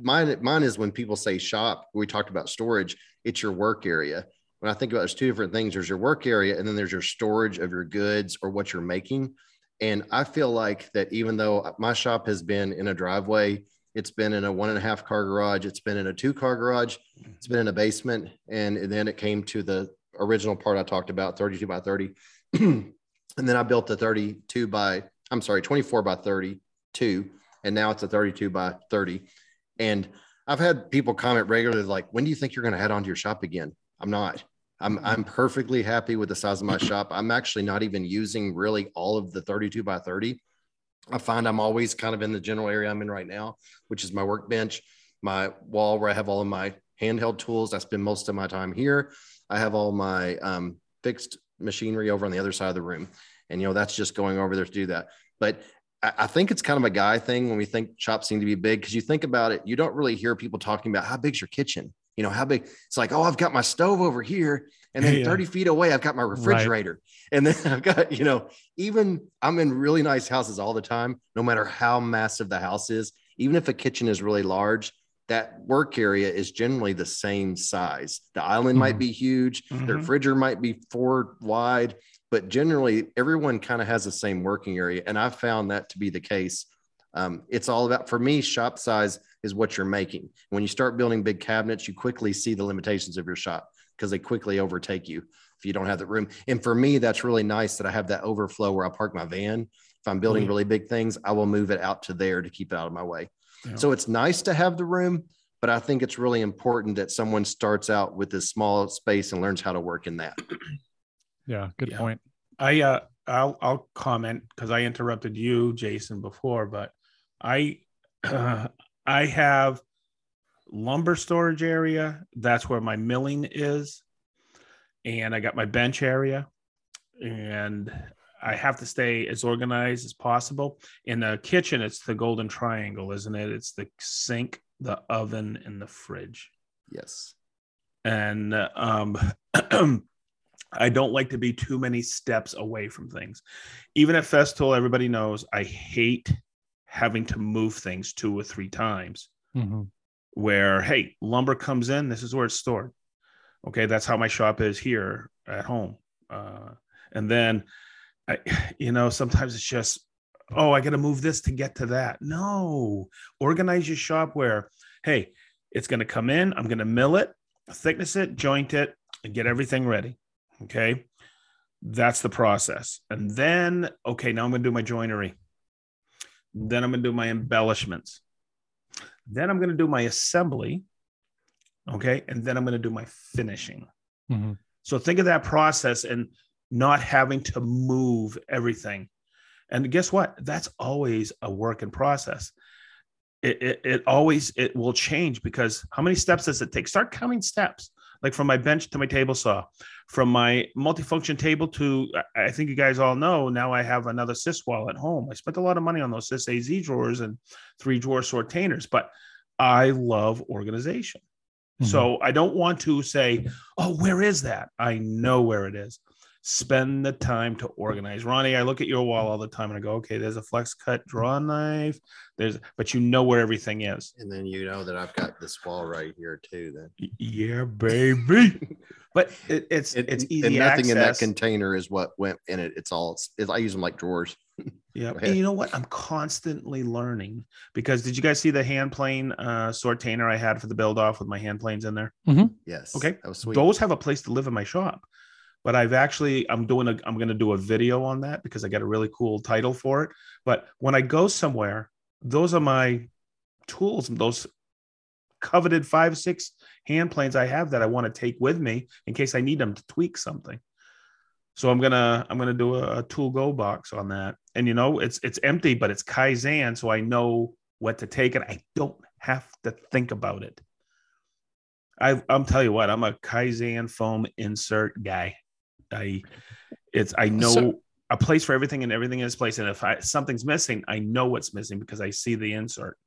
Mine, mine is when people say shop, we talked about storage, it's your work area. When I think about it, there's two different things. There's your work area, and then there's your storage of your goods or what you're making. And I feel like that even though my shop has been in a driveway, It's been in a one and a half car garage. It's been in a two car garage. It's been in a basement. And, and then it came to the original part I talked about, thirty-two by thirty. And then I built the thirty-two by, I'm sorry, twenty-four by thirty-two. And now it's a thirty-two by thirty. And I've had people comment regularly, like, when do you think you're going to head on to your shop again? I'm not. I'm, I'm perfectly happy with the size of my shop. I'm actually not even using really all of the thirty-two by thirty. I find I'm always kind of in the general area I'm in right now, which is my workbench, my wall where I have all of my handheld tools. I spend most of my time here. I have all my um, fixed machinery over on the other side of the room. And, you know, that's just going over there to do that. But I, I think it's kind of a guy thing when we think shops seem to be big, because you think about it, you don't really hear people talking about how big's your kitchen. You know, how big? It's like, oh, I've got my stove over here. And then yeah. thirty feet away, I've got my refrigerator. Right. And then I've got, you know, even I'm in really nice houses all the time, no matter how massive the house is. Even if a kitchen is really large, that work area is generally the same size. The island mm-hmm. might be huge. Mm-hmm. The refrigerator might be four wide, but generally everyone kind of has the same working area. And I found that to be the case. Um, it's all about, for me, shop size is what you're making. When you start building big cabinets, you quickly see the limitations of your shop because they quickly overtake you if you don't have the room. And for me, that's really nice that I have that overflow where I park my van. If I'm building mm-hmm. really big things, I will move it out to there to keep it out of my way. Yeah. So it's nice to have the room, but I think it's really important that someone starts out with this small space and learns how to work in that. Yeah, good yeah. point. I, uh, I'll, I'll comment because I interrupted you, Jason, before, but I uh, I have lumber storage area. That's where my milling is. And I got my bench area. And I have to stay as organized as possible. In the kitchen, it's the golden triangle, isn't it? It's the sink, the oven, and the fridge. Yes. And um, I don't like to be too many steps away from things. Even at Festool, everybody knows I hate having to move things two or three times mm-hmm. where, hey, lumber comes in, this is where it's stored. Okay. That's how my shop is here at home. Uh, and then I, you know, sometimes it's just, oh, I got to move this to get to that. No, organize your shop where, hey, it's going to come in. I'm going to mill it, thickness it, joint it, and get everything ready. Okay. That's the process. And then, okay, now I'm going to do my joinery. Then I'm going to do my embellishments. Then I'm going to do my assembly. Okay. And then I'm going to do my finishing. Mm-hmm. So think of that process and not having to move everything. And guess what? That's always a work in process. It, it, it always, it will change because how many steps does it take? Start counting steps, like from my bench to my table saw, from my multifunction table to, I think you guys all know, now I have another S Y S wall at home. I spent a lot of money on those S Y S A Z drawers and three drawer sortainers, but I love organization. Mm-hmm. So I don't want to say, oh, where is that? I know where it is. Spend the time to organize. Ronnie, I look at your wall all the time and I go, okay, there's a flex cut draw knife. There's, but you know where everything is. And then you know that I've got this wall right here too. Then yeah, baby. But it, it's it, it's easy. And nothing access. In that container is what went in it. It's all. It's, it's, I use them like drawers. Yeah, and you know what? I'm constantly learning because did you guys see the hand plane uh, sortainer I had for the build off with my hand planes in there? Mm-hmm. Yes. Okay. That was sweet. Those have a place to live in my shop. But I've actually, I'm doing, a, I'm going to do a video on that because I got a really cool title for it. But when I go somewhere, those are my tools, those coveted five, six hand planes I have that I want to take with me in case I need them to tweak something. So I'm going to, I'm going to do a, a tool go box on that. And you know, it's, it's empty, but it's Kaizen. So I know what to take and I don't have to think about it. I, I'm telling you what, I'm a Kaizen foam insert guy. I it's I know so, a place for everything and everything in its place. And if I, something's missing, I know what's missing because I see the insert.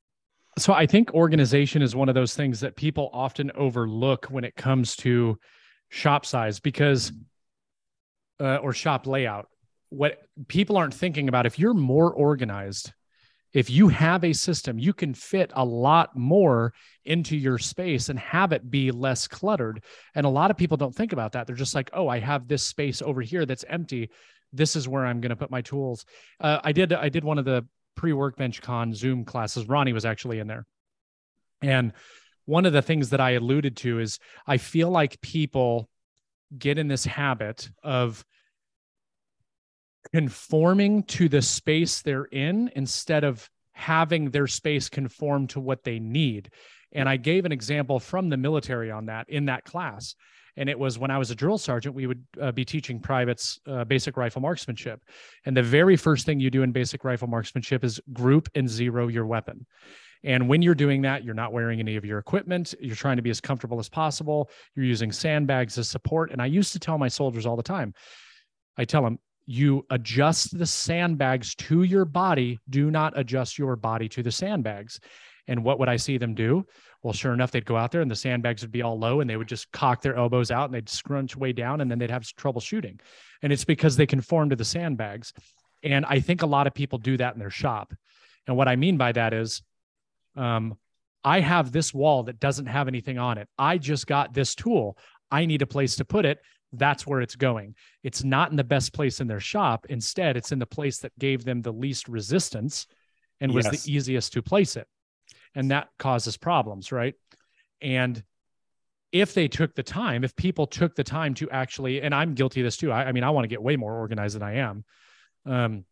So I think organization is one of those things that people often overlook when it comes to shop size because uh, or shop layout. What people aren't thinking about, if you're more organized, if you have a system, you can fit a lot more into your space and have it be less cluttered. And a lot of people don't think about that. They're just like, oh, I have this space over here that's empty. This is where I'm going to put my tools. Uh, I did I did one of the pre-workbench con Zoom classes. Ronnie was actually in there. And one of the things that I alluded to is I feel like people get in this habit of conforming to the space they're in instead of having their space conform to what they need. And I gave an example from the military on that in that class. And it was when I was a drill sergeant, we would uh, be teaching privates uh, basic rifle marksmanship. And the very first thing you do in basic rifle marksmanship is group and zero your weapon. And when you're doing that, you're not wearing any of your equipment. You're trying to be as comfortable as possible. You're using sandbags as support. And I used to tell my soldiers all the time, I tell them, you adjust the sandbags to your body. Do not adjust your body to the sandbags. And what would I see them do? Well, sure enough, they'd go out there and the sandbags would be all low and they would just cock their elbows out and they'd scrunch way down and then they'd have trouble shooting. And it's because they conform to the sandbags. And I think a lot of people do that in their shop. And what I mean by that is um, I have this wall that doesn't have anything on it. I just got this tool. I need a place to put it. That's where it's going. It's not in the best place in their shop. Instead, it's in the place that gave them the least resistance and was yes. the easiest to place it. And that causes problems, right? And if they took the time, if people took the time to actually, and I'm guilty of this too. I, I mean, I want to get way more organized than I am. Um,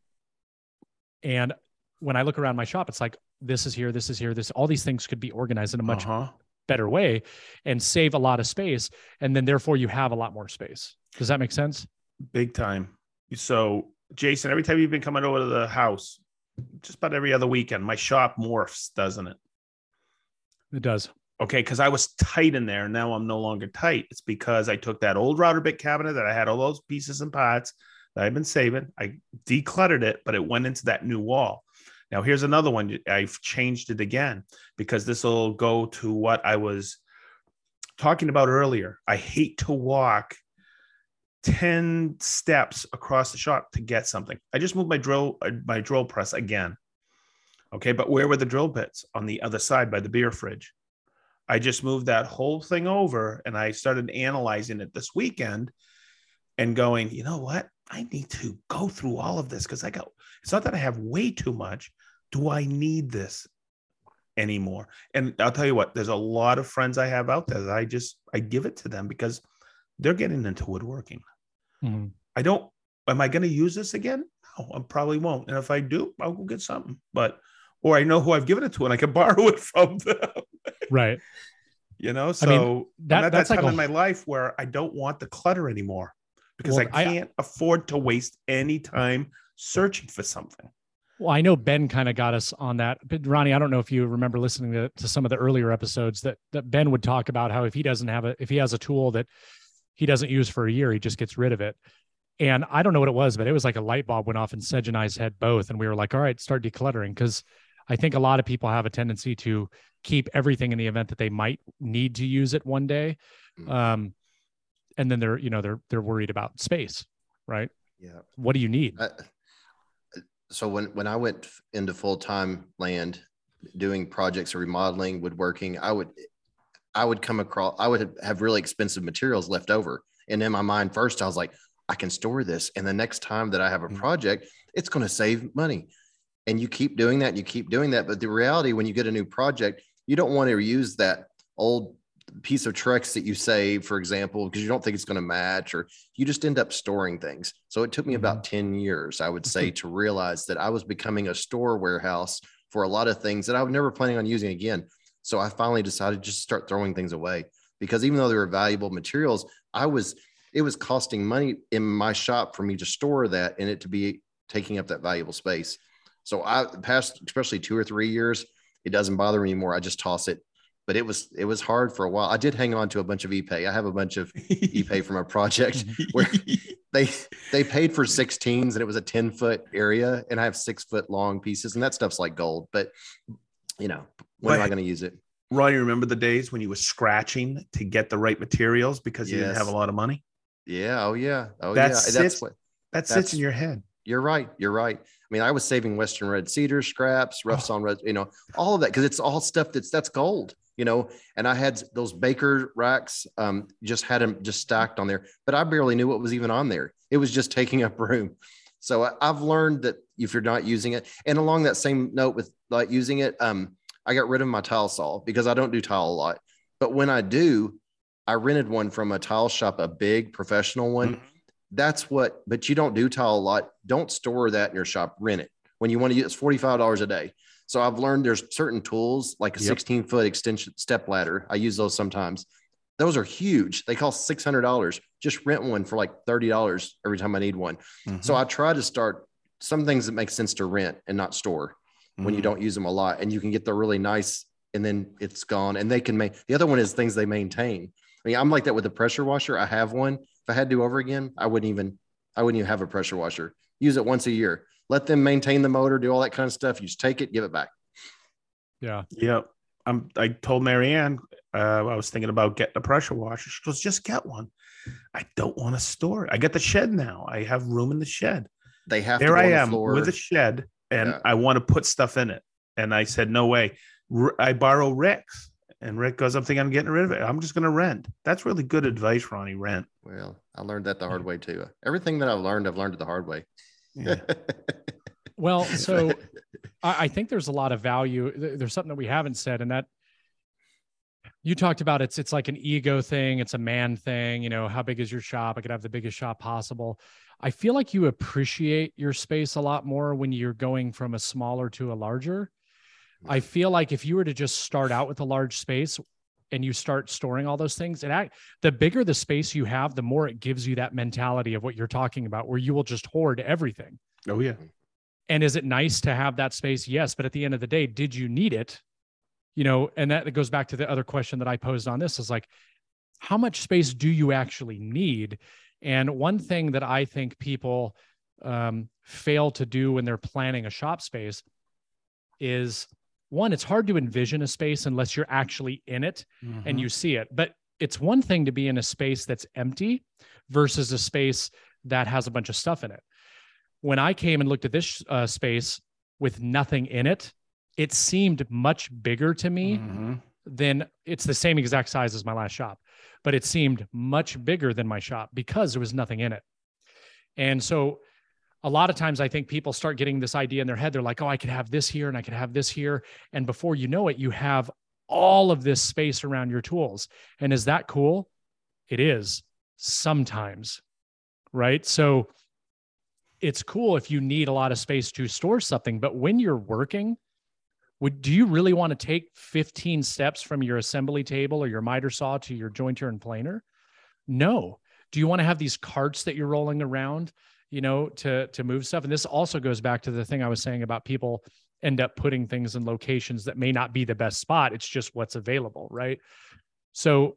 and when I look around my shop, it's like, this is here, this is here, this, all these things could be organized in a much uh-huh. better way and save a lot of space. And then therefore you have a lot more space. Does that make sense? Big time. So Jason, every time you've been coming over to the house, just about every other weekend, my shop morphs, doesn't it? It does. Okay, because I was tight in there. Now I'm no longer tight. It's because I took that old router bit cabinet that I had all those pieces and parts that I've been saving. I decluttered it, but it went into that new wall. Now, here's another one. I've changed it again because this will go to what I was talking about earlier. I hate to walk ten steps across the shop to get something. I just moved my drill, my drill press again. Okay, but where were the drill bits? On the other side by the beer fridge. I just moved that whole thing over and I started analyzing it this weekend and going, you know what? I need to go through all of this because I got, it's not that I have way too much. Do I need this anymore? And I'll tell you what, there's a lot of friends I have out there that I just, I give it to them because they're getting into woodworking. Mm-hmm. I don't, am I going to use this again? No, I probably won't. And if I do, I'll go get something, but, or I know who I've given it to and I can borrow it from them. Right. You know, so I mean, that, at that's that time like a... in my life where I don't want the clutter anymore because well, I can't I... afford to waste any time searching for something. Well, I know Ben kind of got us on that. But Ronnie, I don't know if you remember listening to, to some of the earlier episodes that, that Ben would talk about how if he doesn't have a, if he has a tool that he doesn't use for a year, he just gets rid of it. And I don't know what it was, but it was like a light bulb went off in Sedge and I's head both. And we were like, all right, start decluttering. Because I think a lot of people have a tendency to keep everything in the event that they might need to use it one day. Um, and then they're, you know, they're, they're worried about space, right? Yeah. What do you need? I, so when, when I went into full-time land doing projects or remodeling, woodworking, I would, I would come across, I would have really expensive materials left over. And in my mind first, I was like, I can store this. And the next time that I have a project, it's going to save money. And you keep doing that, and you keep doing that. But the reality, when you get a new project, you don't want to reuse that old piece of Trex that you saved, for example, because you don't think it's going to match, or you just end up storing things. So it took me about ten years, I would say, to realize that I was becoming a store warehouse for a lot of things that I was never planning on using again. So I finally decided just to start throwing things away because even though they were valuable materials, I was, it was costing money in my shop for me to store that and it to be taking up that valuable space. So I past, especially two or three years, it doesn't bother me anymore. I just toss it, but it was, it was hard for a while. I did hang on to a bunch of E P A Y. I have a bunch of E P A Y from a project where they, they paid for sixteens and it was a ten foot area and I have six foot long pieces and that stuff's like gold, but you know, when right. am I going to use it? Ronnie, remember the days when you were scratching to get the right materials because you yes. didn't have a lot of money? Yeah. Oh, yeah. Oh, that yeah. Sits, that's what that that's, sits in your head. You're right. You're right. I mean, I was saving Western red cedar scraps, rough sawn red, you know, all of that because it's all stuff that's that's gold, you know. And I had those Baker racks, um, just had them just stacked on there, but I barely knew what was even on there. It was just taking up room. So I, I've learned that if you're not using it, and along that same note with like using it, um, I got rid of my tile saw because I don't do tile a lot. But when I do, I rented one from a tile shop, a big professional one. Mm-hmm. That's what, but you don't do tile a lot. Don't store that in your shop. Rent it. When you want to use, it's forty-five dollars a day. So I've learned there's certain tools like a sixteen foot extension step ladder. I use those sometimes. Those are huge. They cost six hundred dollars. Just rent one for like thirty dollars every time I need one. Mm-hmm. So I try to start some things that make sense to rent and not store mm-hmm. when you don't use them a lot, and you can get the really nice, and then it's gone. And they can make, the other one is things they maintain. I mean, I'm like that with the pressure washer. I have one. If I had to do over again, I wouldn't even, I wouldn't even have a pressure washer. Use it once a year. Let them maintain the motor, do all that kind of stuff. You just take it, give it back. Yeah. Yep. I'm, I told Marianne, uh, I was thinking about getting a pressure washer. She goes, just get one. I don't want to store it. I got the shed now. I have room in the shed. They have there to go I on the am floor. With a shed, and yeah. I want to put stuff in it. And I said, no way. R- I borrow Rick's. And Rick goes, I'm thinking I'm getting rid of it. I'm just going to rent. That's really good advice, Ronnie. Rent. Well, I learned that the hard way too. Everything that I've learned, I've learned it the hard way. Yeah. Well, so I, I think there's a lot of value. There's something that we haven't said, and that you talked about. It's it's like an ego thing. It's a man thing. You know, how big is your shop? I could have the biggest shop possible. I feel like you appreciate your space a lot more when you're going from a smaller to a larger. I feel like if you were to just start out with a large space and you start storing all those things, and act, the bigger the space you have, the more it gives you that mentality of what you're talking about, where you will just hoard everything. Oh yeah. And is it nice to have that space? Yes. But at the end of the day, did you need it? You know, and that goes back to the other question that I posed on this is like, how much space do you actually need? And one thing that I think people um, fail to do when they're planning a shop space is, one, it's hard to envision a space unless you're actually in it mm-hmm. and you see it. But it's one thing to be in a space that's empty versus a space that has a bunch of stuff in it. When I came and looked at this uh, space with nothing in it, it seemed much bigger to me mm-hmm. than, it's the same exact size as my last shop, but it seemed much bigger than my shop because there was nothing in it. And so a lot of times I think people start getting this idea in their head. They're like, oh, I could have this here and I could have this here. And before you know it, you have all of this space around your tools. And is that cool? It is sometimes, right? So it's cool if you need a lot of space to store something, but when you're working, would, do you really want to take fifteen steps from your assembly table or your miter saw to your jointer and planer? No. Do you want to have these carts that you're rolling around, you know, to, to move stuff? And this also goes back to the thing I was saying about people end up putting things in locations that may not be the best spot. It's just what's available, right? So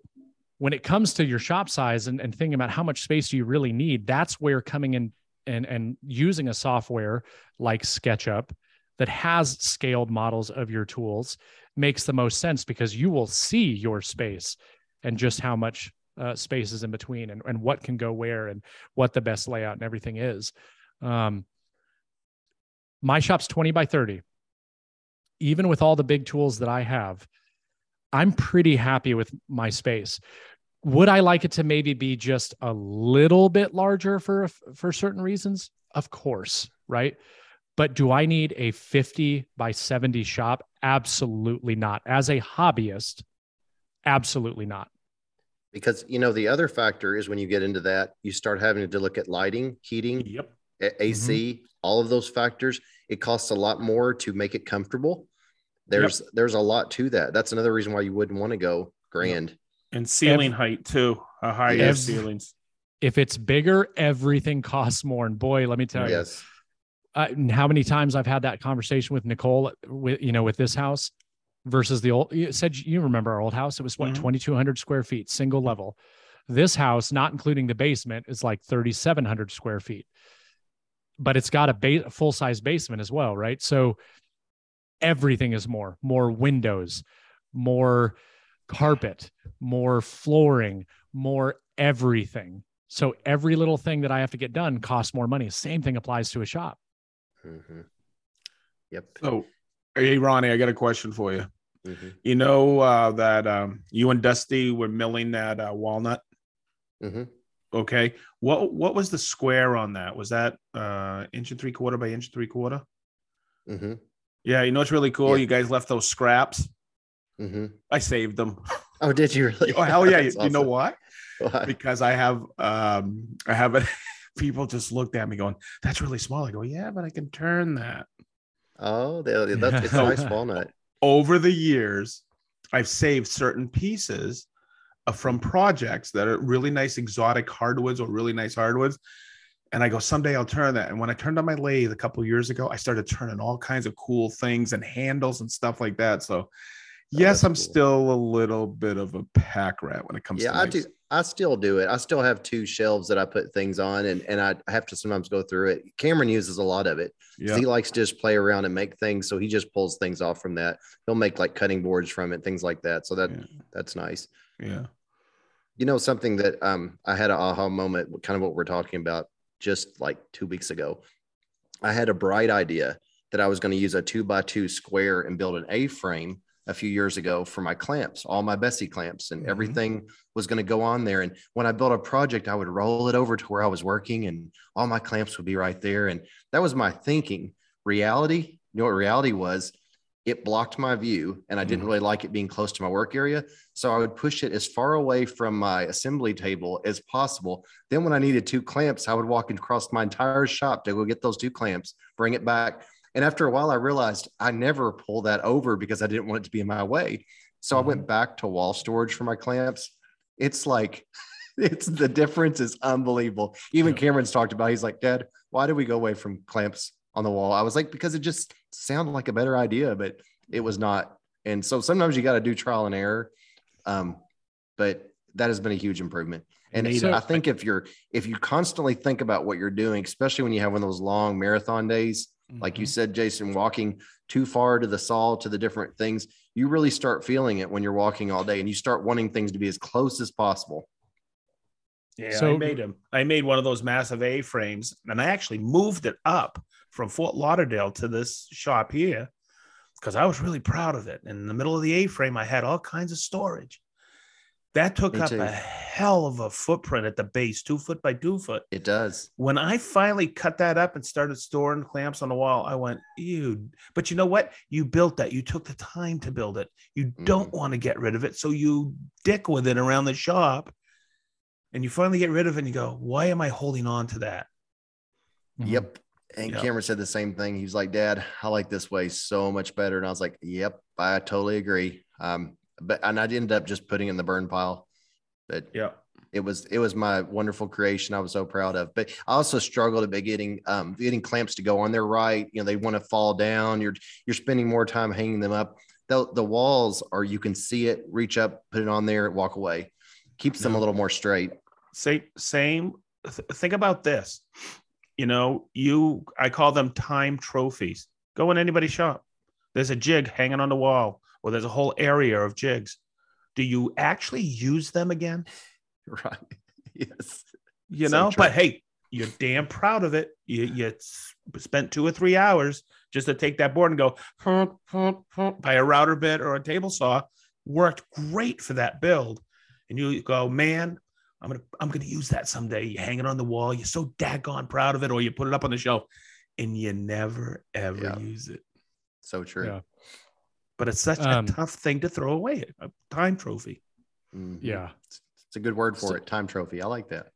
when it comes to your shop size and, and thinking about how much space do you really need, that's where coming in and, and using a software like SketchUp that has scaled models of your tools makes the most sense, because you will see your space and just how much Uh, spaces in between and, and what can go where and what the best layout and everything is. Um, my shop's twenty by thirty. Even with all the big tools that I have, I'm pretty happy with my space. Would I like it to maybe be just a little bit larger for, for certain reasons? Of course, right? But do I need a fifty by seventy shop? Absolutely not. As a hobbyist, absolutely not. Because, you know, the other factor is when you get into that, you start having to look at lighting, heating, yep. A C, mm-hmm. all of those factors. It costs a lot more to make it comfortable. There's yep. there's a lot to that. That's another reason why you wouldn't want to go grand. Yep. And ceiling if, height, too. A high if, ceilings. If it's bigger, everything costs more. And boy, let me tell yes. you, uh, how many times I've had that conversation with Nicole, with, you know, with this house. Versus the old, you said, you remember our old house? It was what, mm-hmm. twenty-two hundred square feet, single level. This house, not including the basement, is like thirty-seven hundred square feet, but it's got a, ba- a full-size basement as well, right? So everything is more, more windows, more carpet, more flooring, more everything. So every little thing that I have to get done costs more money. Same thing applies to a shop. Mm-hmm. Yep. So, hey, Ronnie, I got a question for you. Mm-hmm. You know uh, that um, you and Dusty were milling that uh, walnut? Mm-hmm. Okay. What what was the square on that? Was that uh, inch and three quarter by inch and three quarter? Mm-hmm. Yeah, you know what's really cool? Yeah. You guys left those scraps. Mm-hmm. I saved them. Oh, did you really? Oh, hell yeah. You awesome. Know why? why? Because I have, um, I have it. People just looked at me going, that's really small. I go, yeah, but I can turn that. Oh, that's it's a nice walnut. Over the years, I've saved certain pieces from projects that are really nice exotic hardwoods or really nice hardwoods. And I go, someday I'll turn that. And when I turned on my lathe a couple of years ago, I started turning all kinds of cool things and handles and stuff like that. So yes, oh, I'm cool. still a little bit of a pack rat when it comes yeah, to I do. I still do it. I still have two shelves that I put things on, and, and I have to sometimes go through it. Cameron uses a lot of it. Yep. He likes to just play around and make things. So he just pulls things off from that. He'll make like cutting boards from it, things like that. So that yeah. that's nice. Yeah. You know, something that um, I had an aha moment, kind of what we're talking about just like two weeks ago. I had a bright idea that I was going to use a two by two square and build an A-frame a few years ago for my clamps, all my Bessie clamps, and mm-hmm. everything was going to go on there. And when I built a project, I would roll it over to where I was working and all my clamps would be right there. And that was my thinking. Reality, you know what reality was? It blocked my view, and I mm-hmm. didn't really like it being close to my work area. So I would push it as far away from my assembly table as possible. Then when I needed two clamps, I would walk across my entire shop to go get those two clamps, bring it back. And after a while, I realized I never pull that over because I didn't want it to be in my way. So mm-hmm. I went back to wall storage for my clamps. It's like, it's the difference is unbelievable. Even yeah. Cameron's talked about, he's like, Dad, why did we go away from clamps on the wall? I was like, because it just sounded like a better idea, but it was not. And so sometimes you got to do trial and error. Um, but that has been a huge improvement. And so I think if you're, if you constantly think about what you're doing, especially when you have one of those long marathon days, like you said, Jason, walking too far to the saw, to the different things, you really start feeling it when you're walking all day, and you start wanting things to be as close as possible. Yeah, so I made them. I made one of those massive A-frames, and I actually moved it up from Fort Lauderdale to this shop here because I was really proud of it. And in the middle of the A-frame, I had all kinds of storage. That took Me up too. a hell of a footprint at the base, two foot by two foot. It does. When I finally cut that up and started storing clamps on the wall, I went, ew. But you know what? You built that. You took the time to build it. You mm. don't want to get rid of it. So you dick with it around the shop, and you finally get rid of it and you go, why am I holding on to that? Yep. And yep. Cameron said the same thing. He was like, Dad, I like this way so much better. And I was like, yep, I totally agree. Um, But and I ended up just putting it in the burn pile. But yeah, it was it was my wonderful creation. I was so proud of. But I also struggled a bit getting um, getting clamps to go on there right. You know, they want to fall down. You're you're spending more time hanging them up. The the walls are you can see it. Reach up, put it on there, walk away. Keeps them a little more straight. Same same. Th- think about this. You know, you I call them time trophies. Go in anybody's shop. There's a jig hanging on the wall. Or there's a whole area of jigs. Do you actually use them again? Right. Yes. You know, so but hey, you're damn proud of it. You, you spent two or three hours just to take that board and go hump, hump, hump, by a router bit or a table saw. Worked great for that build. And you go, man, I'm going to I'm gonna use that someday. You hang it on the wall. You're so daggone proud of it. Or you put it up on the shelf and you never, ever yeah. use it. So true. Yeah. But it's such a um, tough thing to throw away, a time trophy. Yeah. It's, it's a good word for so, it, time trophy. I like that.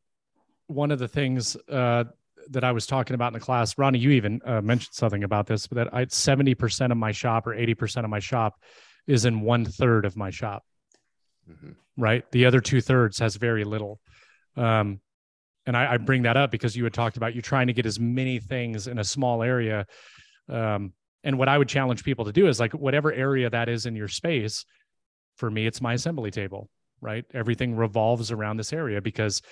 One of the things uh, that I was talking about in the class, Ronnie, you even uh, mentioned something about this, but that I, seventy percent of my shop or eighty percent of my shop is in one third of my shop, mm-hmm. right? The other two thirds has very little. Um, and I, I bring that up because you had talked about you trying to get as many things in a small area. Um And what I would challenge people to do is like whatever area that is in your space, for me, it's my assembly table, right? Everything revolves around this area because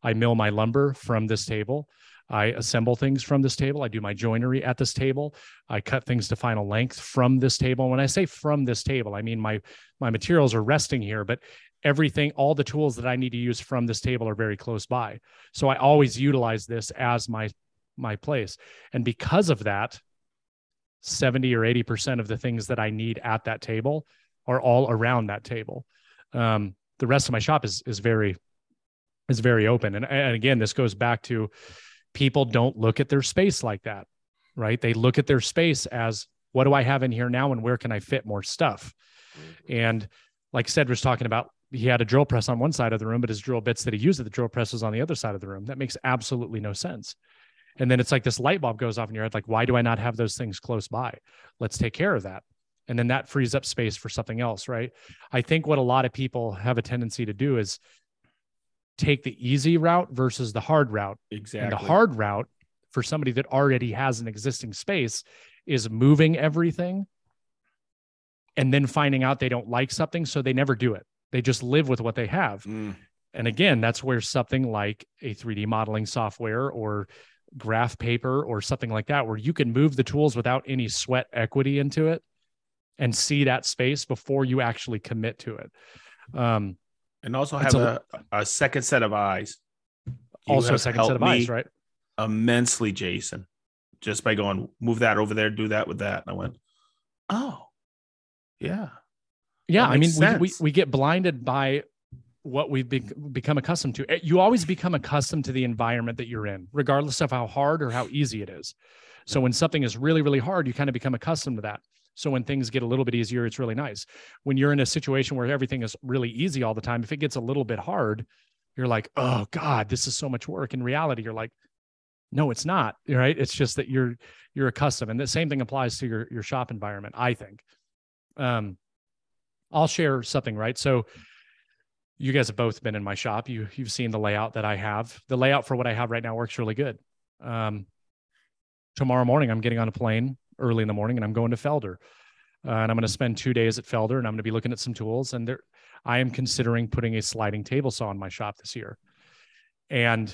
I mill my lumber from this table. I assemble things from this table. I do my joinery at this table. I cut things to final length from this table. And when I say from this table, I mean my, my materials are resting here, but everything, all the tools that I need to use from this table are very close by. So I always utilize this as my, my place. And because of that, seventy or eighty percent of the things that I need at that table are all around that table. Um, the rest of my shop is, is very, is very open. And, and again, this goes back to people don't look at their space like that, right? They look at their space as what do I have in here now and where can I fit more stuff? And like Sid was talking about, he had a drill press on one side of the room, but his drill bits that he used at the drill press was on the other side of the room. That makes absolutely no sense. And then it's like this light bulb goes off in your head, like, why do I not have those things close by? Let's take care of that. And then that frees up space for something else, right? I think what a lot of people have a tendency to do is take the easy route versus the hard route. Exactly. And the hard route for somebody that already has an existing space is moving everything and then finding out they don't like something, so they never do it. They just live with what they have. Mm. And again, that's where something like a three D modeling software or graph paper or something like that, where you can move the tools without any sweat equity into it and see that space before you actually commit to it. Um, and also have a, a, a second set of eyes. You also a second set of eyes, right? Immensely, Jason, just by going, move that over there, do that with that. And I went, oh, yeah. Yeah, I mean, we, we we get blinded by what we've be- become accustomed to. You always become accustomed to the environment that you're in, regardless of how hard or how easy it is. So when something is really, really hard, you kind of become accustomed to that. So when things get a little bit easier, it's really nice. When you're in a situation where everything is really easy all the time, if it gets a little bit hard, you're like, oh, God, this is so much work. In reality, you're like, no, it's not, right? It's just that you're you're accustomed. And the same thing applies to your, your shop environment, I think. Um. I'll share something, right? So you guys have both been in my shop. You, you've seen the layout that I have. The layout for what I have right now works really good. Um, tomorrow morning, I'm getting on a plane early in the morning and I'm going to Felder. Uh, and I'm going to spend two days at Felder and I'm going to be looking at some tools. And there, I am considering putting a sliding table saw in my shop this year. And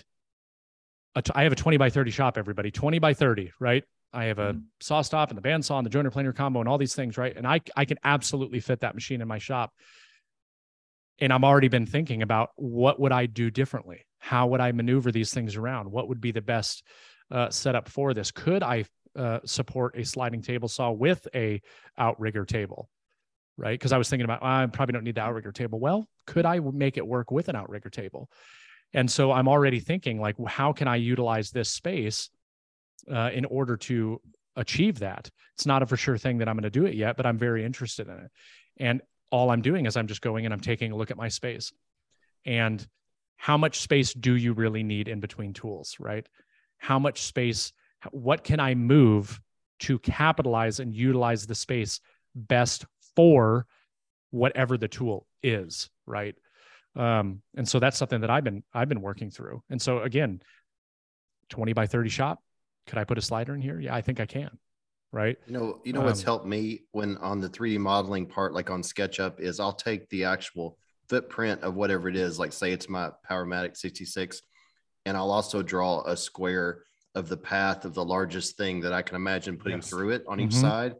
a t- I have a twenty by thirty shop, everybody. twenty by thirty, right? I have a saw stop and the bandsaw and the jointer planer combo and all these things, right? And I I can absolutely fit that machine in my shop. And I've already been thinking about what would I do differently? How would I maneuver these things around? What would be the best uh, setup for this? Could I uh, support a sliding table saw with a outrigger table, right? Because I was thinking about, oh, I probably don't need the outrigger table. Well, could I make it work with an outrigger table? And so I'm already thinking, like, how can I utilize this space Uh, in order to achieve that? It's not a for sure thing that I'm going to do it yet, but I'm very interested in it. And all I'm doing is I'm just going and I'm taking a look at my space. And how much space do you really need in between tools, right? How much space, what can I move to capitalize and utilize the space best for whatever the tool is, right? Um, and so that's something that I've been, I've been working through. And so again, twenty by thirty shop, could I put a slider in here? Yeah, I think I can. Right. You know, you know, um, what's helped me when on the three D modeling part, like on SketchUp, is I'll take the actual footprint of whatever it is. Like say it's my Powermatic sixty-six. And I'll also draw a square of the path of the largest thing that I can imagine putting yes. through it on mm-hmm. each side.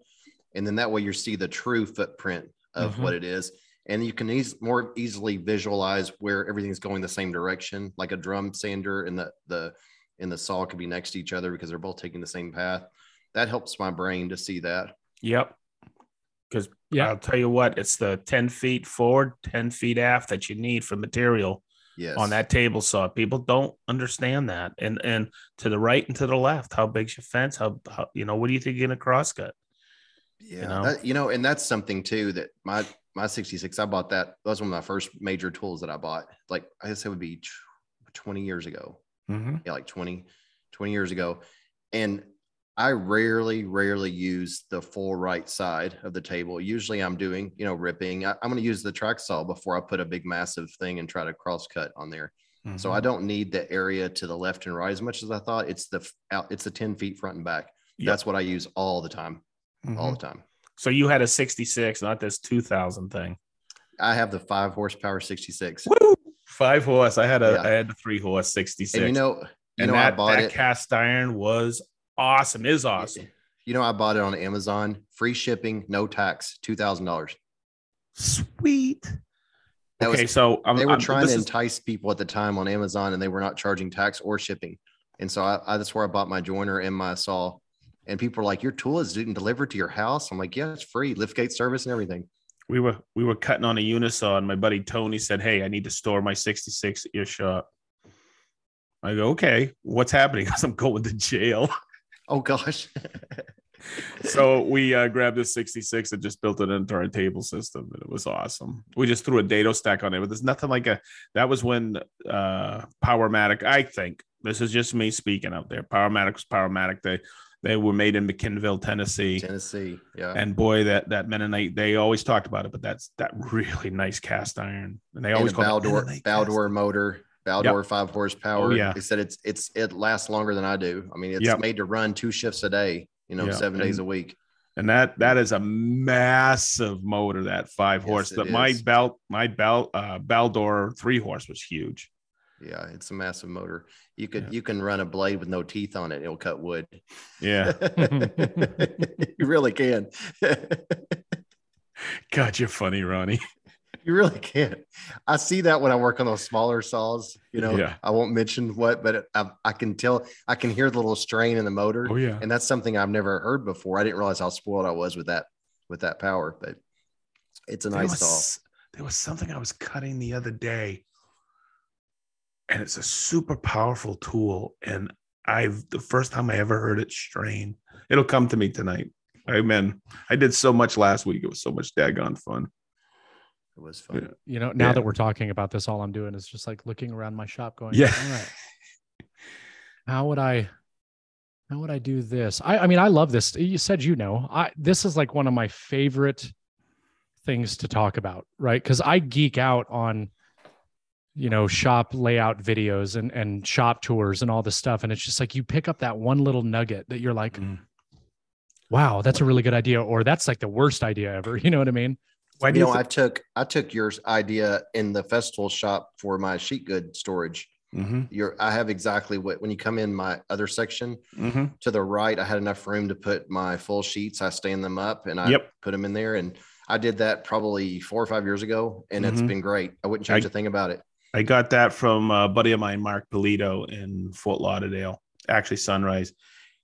And then that way you see the true footprint of mm-hmm. what it is. And you can eas- more easily visualize where everything's going the same direction, like a drum sander and the, the, and the saw could be next to each other because they're both taking the same path. That helps my brain to see that. Yep. Because yep. I'll tell you what, it's the ten feet forward, ten feet aft that you need for material yes. on that table saw. People don't understand that. And and to the right and to the left, how big's your fence? How, how you know, what do you think you're going to crosscut? Yeah. You know? That, you know, and that's something too that my, my sixty-six, I bought that. That was one of my first major tools that I bought. Like I guess it would be twenty years ago. Mm-hmm. Yeah, like twenty, twenty years ago. And I rarely, rarely use the full right side of the table. Usually I'm doing, you know, ripping. I, I'm going to use the track saw before I put a big massive thing and try to cross cut on there. Mm-hmm. So I don't need the area to the left and right as much as I thought. It's the out, it's the ten feet front and back. Yep. That's what I use all the time, mm-hmm. all the time. So you had a sixty-six, not this two thousand thing. I have the five horsepower sixty-six. Woo! Five horse. I had a yeah. I had a three horse sixty-six. And you know, you and know that, I bought that it. Cast iron was awesome. Is awesome. You know, I bought it on Amazon. Free shipping, no tax, two thousand dollars. Sweet. That okay, was, so I'm, they were I'm, trying to entice is... people at the time on Amazon, and they were not charging tax or shipping. And so I, I that's where I bought my joiner and my saw. And people are like, "Your tool is delivered to your house." I'm like, "Yeah, it's free. Liftgate service and everything." We were we were cutting on a unisaw, and my buddy Tony said, "Hey, I need to store my sixty-six at your shop." I go, "Okay, what's happening?" Because I'm going to jail. Oh gosh. So we uh, grabbed this sixty-six and just built it into our table system, and it was awesome. We just threw a dado stack on it, but there's nothing like a. That was when uh, Powermatic. I think this is just me speaking out there. Powermatic was Powermatic. They they were made in McKinnville, Tennessee. Tennessee, yeah. And boy, that that Mennonite. They always talked about it, but that's that really nice cast iron, and they always called it Baldor Baldor motor. Baldor yep. five horsepower. Oh, yeah. They said it's it's it lasts longer than I do. I mean, it's yep. made to run two shifts a day, you know, yep. seven and, days a week. And that that is a massive motor, that five yes, horse. That my belt, my belt, uh, Baldor three horse was huge. Yeah, it's a massive motor. You could yeah. you can run a blade with no teeth on it; it'll cut wood. Yeah, you really can. God, you're funny, Ronnie. You really can't. I see that when I work on those smaller saws, you know, yeah. I won't mention what, but I, I can tell, I can hear the little strain in the motor. Oh, yeah. And that's something I've never heard before. I didn't realize how spoiled I was with that, with that power, but it's a nice saw. There was something I was cutting the other day, and it's a super powerful tool. And I've, the first time I ever heard it strain, it'll come to me tonight. Amen. I did so much last week. It was so much daggone fun. It was fun. You know, now yeah. that we're talking about this, all I'm doing is just like looking around my shop going, yeah. all right, how would I, how would I do this? I, I mean, I love this. You said, you know, I, this is like one of my favorite things to talk about, right? Cause I geek out on, you know, shop layout videos and, and shop tours and all this stuff. And it's just like, you pick up that one little nugget that you're like, mm. wow, that's a really good idea. Or that's like the worst idea ever. You know what I mean? Why do you know, th- I took I took your idea in the Festool shop for my sheet good storage. Mm-hmm. Your I have exactly what when you come in my other section mm-hmm. to the right, I had enough room to put my full sheets. I stand them up and I yep. put them in there, and I did that probably four or five years ago, and mm-hmm. it's been great. I wouldn't change I, a thing about it. I got that from a buddy of mine, Mark Polito, in Fort Lauderdale. Actually, Sunrise.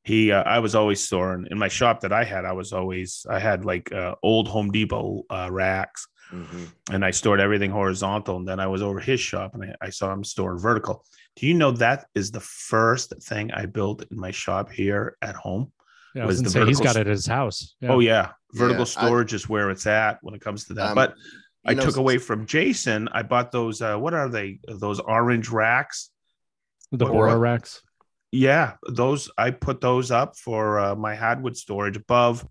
He, uh, I was always soaring in my shop that I had. I was always, I had like uh, old Home Depot uh, racks mm-hmm. and I stored everything horizontal. And then I was over his shop and I, I saw him storing vertical. Do you know that is the first thing I built in my shop here at home? Yeah, was I was the vertical. He's got it at his house. Yeah. Oh yeah. Vertical yeah, storage I, is where it's at when it comes to that. Um, but I know, took away from Jason. I bought those, uh, what are they? Those orange racks. The Bora racks. Yeah, those I put those up for uh, my hardwood storage above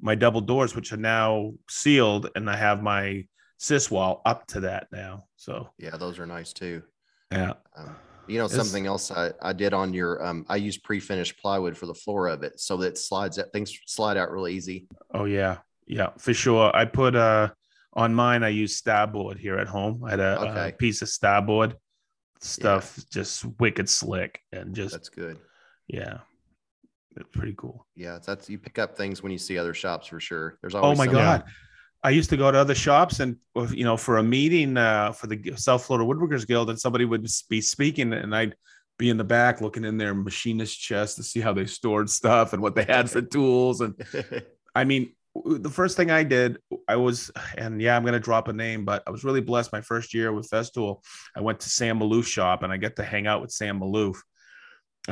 my double doors, which are now sealed, and I have my S Y S wall up to that now. So yeah, those are nice too. Yeah, um, you know it's, something else I, I did on your um, I used pre-finished plywood for the floor of it, so that slides that things slide out really easy. Oh yeah, yeah for sure. I put uh on mine I used starboard here at home. I had a, okay. a piece of starboard. Stuff yeah. just wicked slick and just that's good. Yeah, it's pretty cool. Yeah, that's you pick up things when you see other shops for sure. There's always oh my something. God, I used to go to other shops and you know for a meeting uh, for the South Florida Woodworkers Guild, and somebody would be speaking and I'd be in the back looking in their machinist chest to see how they stored stuff and what they had for tools. And I mean, the first thing I did, I was, and yeah, I'm going to drop a name, but I was really blessed. My first year with Festool, I went to Sam Malouf's shop and I got to hang out with Sam Malouf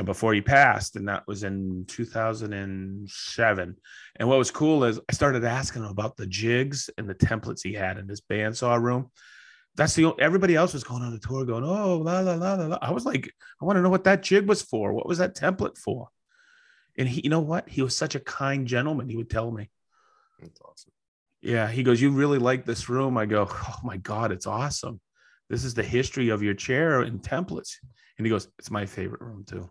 before he passed. And that was in two thousand seven. And what was cool is I started asking him about the jigs and the templates he had in his bandsaw room. That's the everybody else was going on the tour going, oh, la, la, la, la. I was like, I want to know what that jig was for. What was that template for? And he, you know what? He was such a kind gentleman. He would tell me. That's awesome. Yeah, he goes, you really like this room? I go, oh my God, it's awesome. This is the history of your chair and templates. And he goes, it's my favorite room too.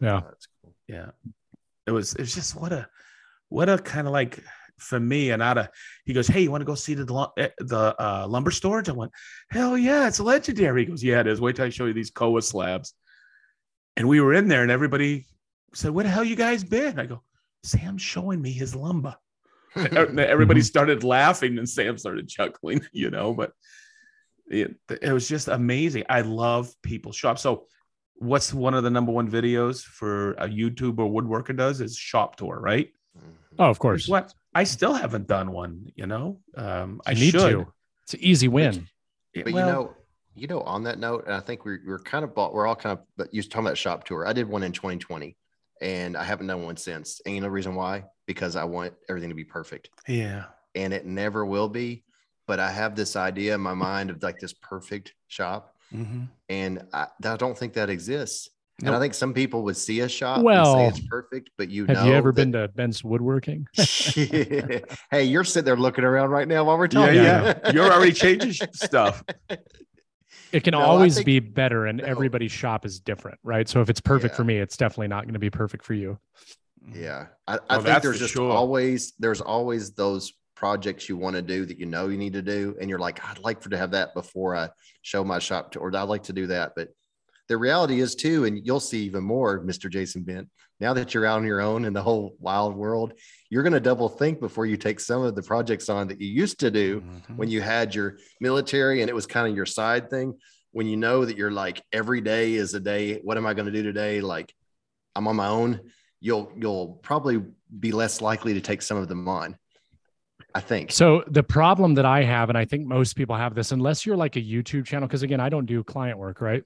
Yeah, oh, that's cool. Yeah, it was. It's just what a, what a kind of like for me and out of. He goes, hey, you want to go see the the uh, lumber storage? I went, hell yeah, it's legendary. He goes, yeah, it is. Wait till I show you these C O A slabs. And we were in there, and everybody said, where the hell you guys been? I go, Sam's showing me his lumber. Everybody started laughing and Sam started chuckling, you know, but it, it was just amazing. I love people's shops. So what's one of the number one videos for a YouTuber woodworker does is shop tour, right? Oh, of course. What I still haven't done one, you know, um, I need should. to. It's an easy win. But, but well, you know, you know, on that note, and I think we're, we're kind of, bought, we're all kind of, but you were talking about shop tour. I did one in twenty twenty. and I haven't done one since. And you know the reason why? Because I want everything to be perfect. Yeah. And it never will be, but I have this idea in my mind of like this perfect shop. Mm-hmm. And I, I don't think that exists. Nope. And I think some people would see a shop well, and say it's perfect, but you have know. Have you ever that... been to Ben's Woodworking? Yeah. Hey, you're sitting there looking around right now while we're talking. Yeah, yeah. You're already changing stuff. It can no, always think, be better, and no. everybody's shop is different, right? So if it's perfect yeah. for me, it's definitely not going to be perfect for you. Yeah. I, I oh, think there's just sure. always, there's always those projects you want to do that you know you need to do. And you're like, I'd like for to have that before I show my shop to, or I'd like to do that, but the reality is too, and you'll see even more, Mister Jason Bent, now that you're out on your own in the whole wild world, you're going to double think before you take some of the projects on that you used to do mm-hmm. when you had your military and it was kind of your side thing. When you know that you're like, every day is a day, what am I going to do today? Like I'm on my own. You'll, you'll probably be less likely to take some of them on, I think. So the problem that I have, and I think most people have this, unless you're like a YouTube channel, because again, I don't do client work, right?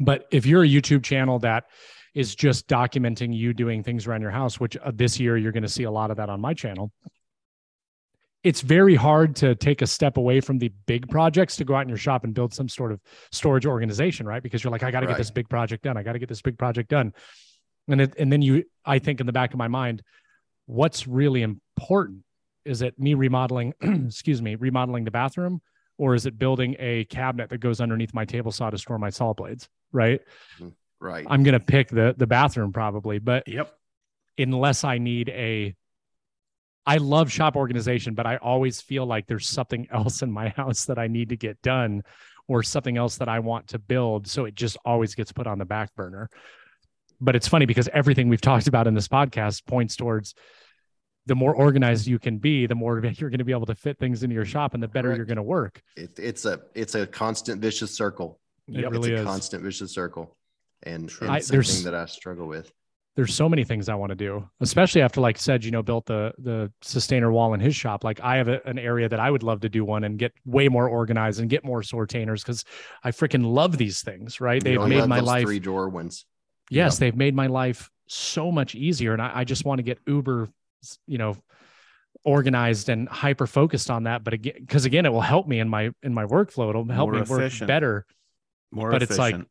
But if you're a YouTube channel that is just documenting you doing things around your house, which this year you're going to see a lot of that on my channel, it's very hard to take a step away from the big projects to go out in your shop and build some sort of storage organization, right? Because you're like, I got to right. get this big project done. I got to get this big project done. And it, and then you, I think in the back of my mind, what's really important? Is it me remodeling, excuse me, remodeling the bathroom? Or is it building a cabinet that goes underneath my table saw to store my saw blades? Right. Right. I'm going to pick the, the bathroom probably, but yep. unless I need a, I love shop organization, but I always feel like there's something else in my house that I need to get done or something else that I want to build. So it just always gets put on the back burner. But it's funny because everything we've talked about in this podcast points towards the more organized you can be, the more you're going to be able to fit things into your shop and the better Correct. You're going to work. It, it's a, it's a constant vicious circle. It yep. really it's a is. constant vicious circle. And, and I, something that I struggle with. There's so many things I want to do, especially after, like said, you know, built the, the Systainer wall in his shop. Like I have a, an area that I would love to do one and get way more organized and get more sortainers. Cause I freaking love these things, right? They've made my life three drawer ones. Yes. Yep. They've made my life so much easier. And I, I just want to get Uber, you know, organized and hyper-focused on that. But again, cause again, it will help me in my, in my workflow. It'll help more me efficient. Work better. More but efficient. It's like,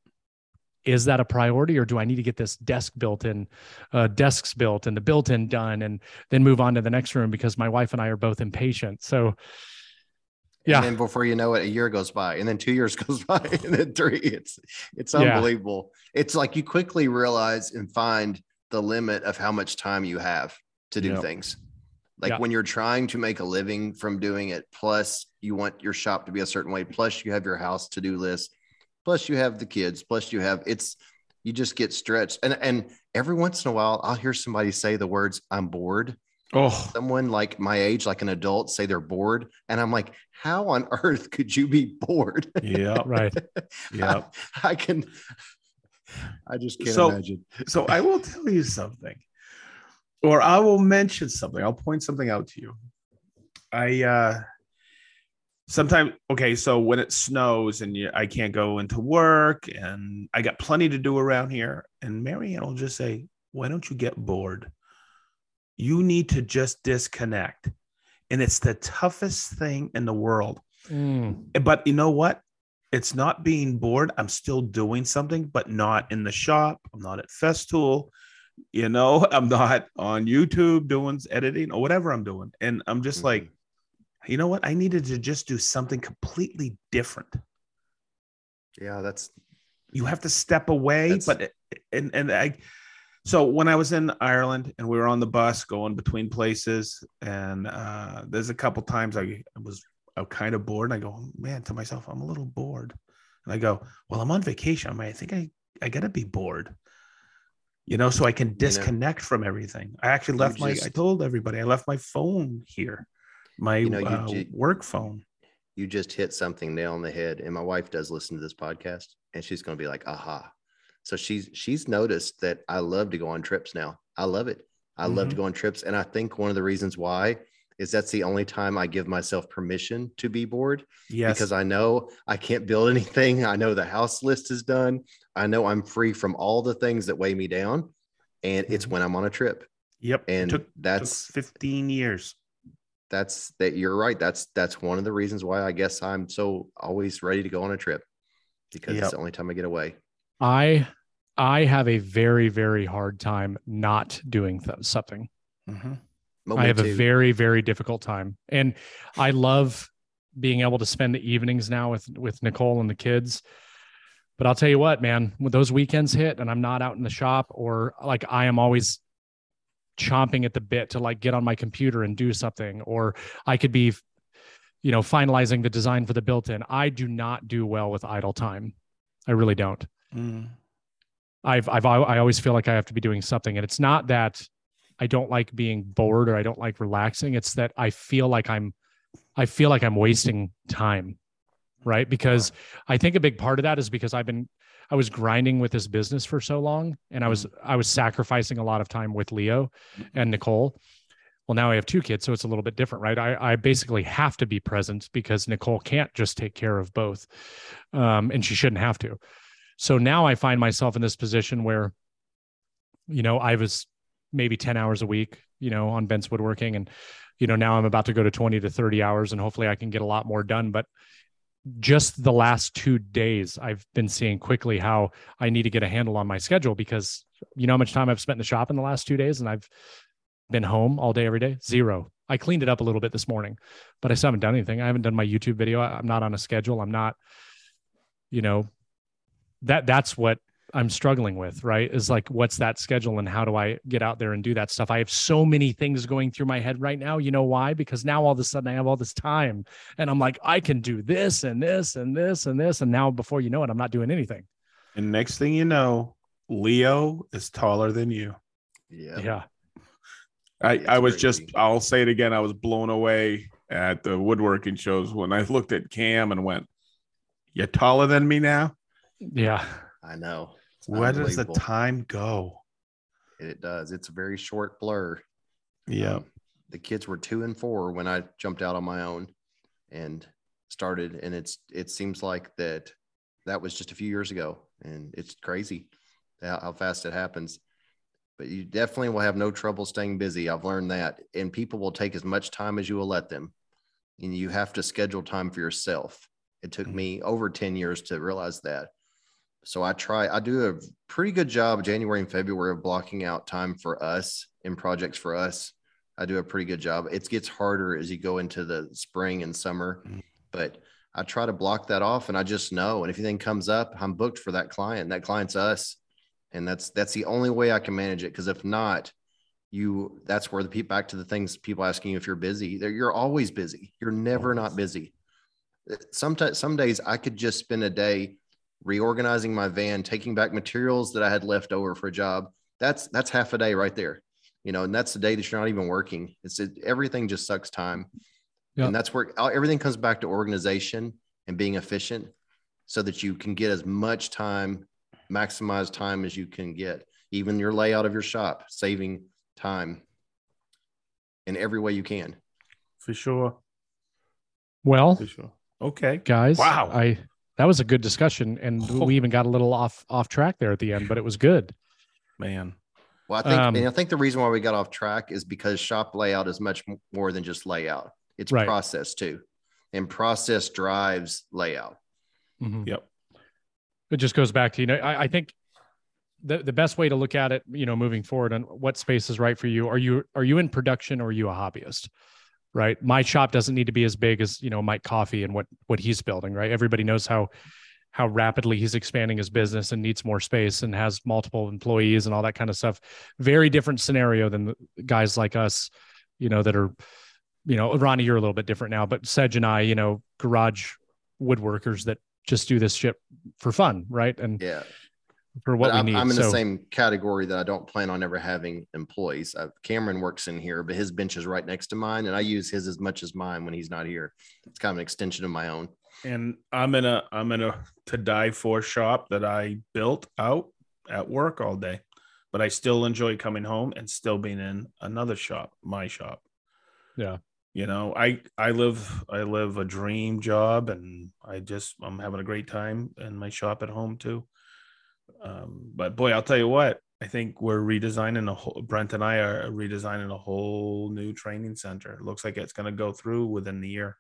is that a priority or do I need to get this desk built in, uh, desks built and the built-in done and then move on to the next room because my wife and I are both impatient. So yeah. And then before you know it, a year goes by and then two years goes by and then three, it's, it's unbelievable. Yeah. It's like you quickly realize and find the limit of how much time you have to do yep. things. Like yep. when you're trying to make a living from doing it, plus you want your shop to be a certain way, plus you have your house to-do list, plus you have the kids, plus you have, it's, you just get stretched. And and every once in a while, I'll hear somebody say the words, I'm bored. Oh, someone like my age, like an adult, say they're bored. And I'm like, how on earth could you be bored? Yeah, right. Yeah, I, I can, I just can't so, imagine. So I will tell you something, or I will mention something. I'll point something out to you. I, uh, Sometimes, okay, so when it snows and you, I can't go into work and I got plenty to do around here, and Marianne will just say, why don't you get bored? You need to just disconnect. And it's the toughest thing in the world. Mm. But you know what? It's not being bored. I'm still doing something, but not in the shop. I'm not at Festool. You know, I'm not on YouTube doing editing or whatever I'm doing. And I'm just mm. like, you know what? I needed to just do something completely different. Yeah, that's. You have to step away, but and and I. So when I was in Ireland and we were on the bus going between places, and uh, there's a couple times I was I was kind of bored, and I go, man, to myself, I'm a little bored, and I go, well, I'm on vacation. I mean, I think I I gotta be bored. You know, so I can disconnect you know, from everything. I actually left my. Just, I told everybody I left my phone here. My you know, you uh, ju- work phone. You just hit something nail on the head. And my wife does listen to this podcast and she's going to be like, aha. So she's, she's noticed that I love to go on trips now. I love it. I mm-hmm. love to go on trips. And I think one of the reasons why is that's the only time I give myself permission to be bored. Yes. Because I know I can't build anything. I know the house list is done. I know I'm free from all the things that weigh me down. and it's when I'm on a trip. Yep. And it took, that's took fifteen years. That's that you're right. That's, that's one of the reasons why I guess I'm so always ready to go on a trip, because yep. it's the only time I get away. I, I have a very, very hard time not doing th- something. Mm-hmm. I have two. a very, very difficult time. And I love being able to spend the evenings now with, with Nicole and the kids. But I'll tell you what, man, when those weekends hit and I'm not out in the shop, or like I am always chomping at the bit to like get on my computer and do something, or I could be, you know, finalizing the design for the built-in. I do not do well with idle time. I really don't. Mm. I've, I've, I always feel like I have to be doing something, and it's not that I don't like being bored or I don't like relaxing. It's that I feel like I'm, I feel like I'm wasting time. Right. Because I think a big part of that is because I've been, I was grinding with this business for so long, and I was, I was sacrificing a lot of time with Leo and Nicole. Well, now I have two kids, so it's a little bit different, right? I, I basically have to be present because Nicole can't just take care of both. Um, and she shouldn't have to. So now I find myself in this position where, you know, I was maybe ten hours a week, you know, on Bent's woodworking, and, you know, now I'm about to go to twenty to thirty hours, and hopefully I can get a lot more done. But just the last two days, I've been seeing quickly how I need to get a handle on my schedule, because you know how much time I've spent in the shop in the last two days and I've been home all day, every day? Zero. I cleaned it up a little bit this morning, but I still haven't done anything. I haven't done my YouTube video. I'm not on a schedule. I'm not, you know, that that's what I'm struggling with, right? Is like, what's that schedule and how do I get out there and do that stuff? I have so many things going through my head right now. You know why? Because now all of a sudden I have all this time and I'm like, I can do this and this and this and this. And now before you know it, I'm not doing anything. And next thing you know, Leo is taller than you. Yeah. Yeah. I, I was just, I'll say it again. I was blown away at the woodworking shows when I looked at Cam and went, you're taller than me now. Yeah. I know. Where does the time go? It does. It's a very short blur. Yeah. Um, the kids were two and four when I jumped out on my own and started. And it's, it seems like that, that was just a few years ago, and it's crazy how, how fast it happens, but you definitely will have no trouble staying busy. I've learned that. And people will take as much time as you will let them. And you have to schedule time for yourself. It took mm-hmm. me over ten years to realize that. So I try, I do a pretty good job January and February of blocking out time for us and projects for us. I do a pretty good job. It gets harder as you go into the spring and summer, but I try to block that off, and I just know, and if anything comes up, I'm booked for that client. That client's us. And that's, that's the only way I can manage it. Cause if not, you, that's where the people, back to the things people asking you if you're busy, they're, you're always busy. You're never not busy. Sometimes, some days I could just spend a day reorganizing my van, taking back materials that I had left over for a job. That's, that's half a day right there, you know, and that's the day that you're not even working. It's it, everything just sucks time. Yep. And that's where everything comes back to organization and being efficient so that you can get as much time, maximize time as you can get, even your layout of your shop, saving time in every way you can. For sure. Well, for sure. Okay, guys, wow. I, That was a good discussion, and oh. we even got a little off off track there at the end, but it was good, man. Well, I think um, and I think the reason why we got off track is because shop layout is much more than just layout; it's right. process too, and process drives layout. Mm-hmm. Yep, it just goes back to you know. I, I think the the best way to look at it, you know, moving forward, on what space is right for you. Are you are you in production, or are you a hobbyist? Right. My shop doesn't need to be as big as, you know, Mike Coffee and what, what he's building. Right. Everybody knows how, how rapidly he's expanding his business and needs more space and has multiple employees and all that kind of stuff. Very different scenario than guys like us, you know, that are, you know, Ronnie, you're a little bit different now, but Sedge and I, you know, garage woodworkers that just do this shit for fun. Right. And yeah, for what but we I'm, need. I'm in so, the same category that I don't plan on ever having employees. Uh, Cameron works in here, but his bench is right next to mine, and I use his as much as mine when he's not here. It's kind of an extension of my own. And I'm in a I'm in a to die for shop that I built out at work all day, but I still enjoy coming home and still being in another shop, my shop. Yeah, you know, I I live I live a dream job, and I just I'm having a great time in my shop at home too. Um, but boy, I'll tell you what, I think we're redesigning a whole, Brent and I are redesigning a whole new training center. It looks like it's going to go through within the year.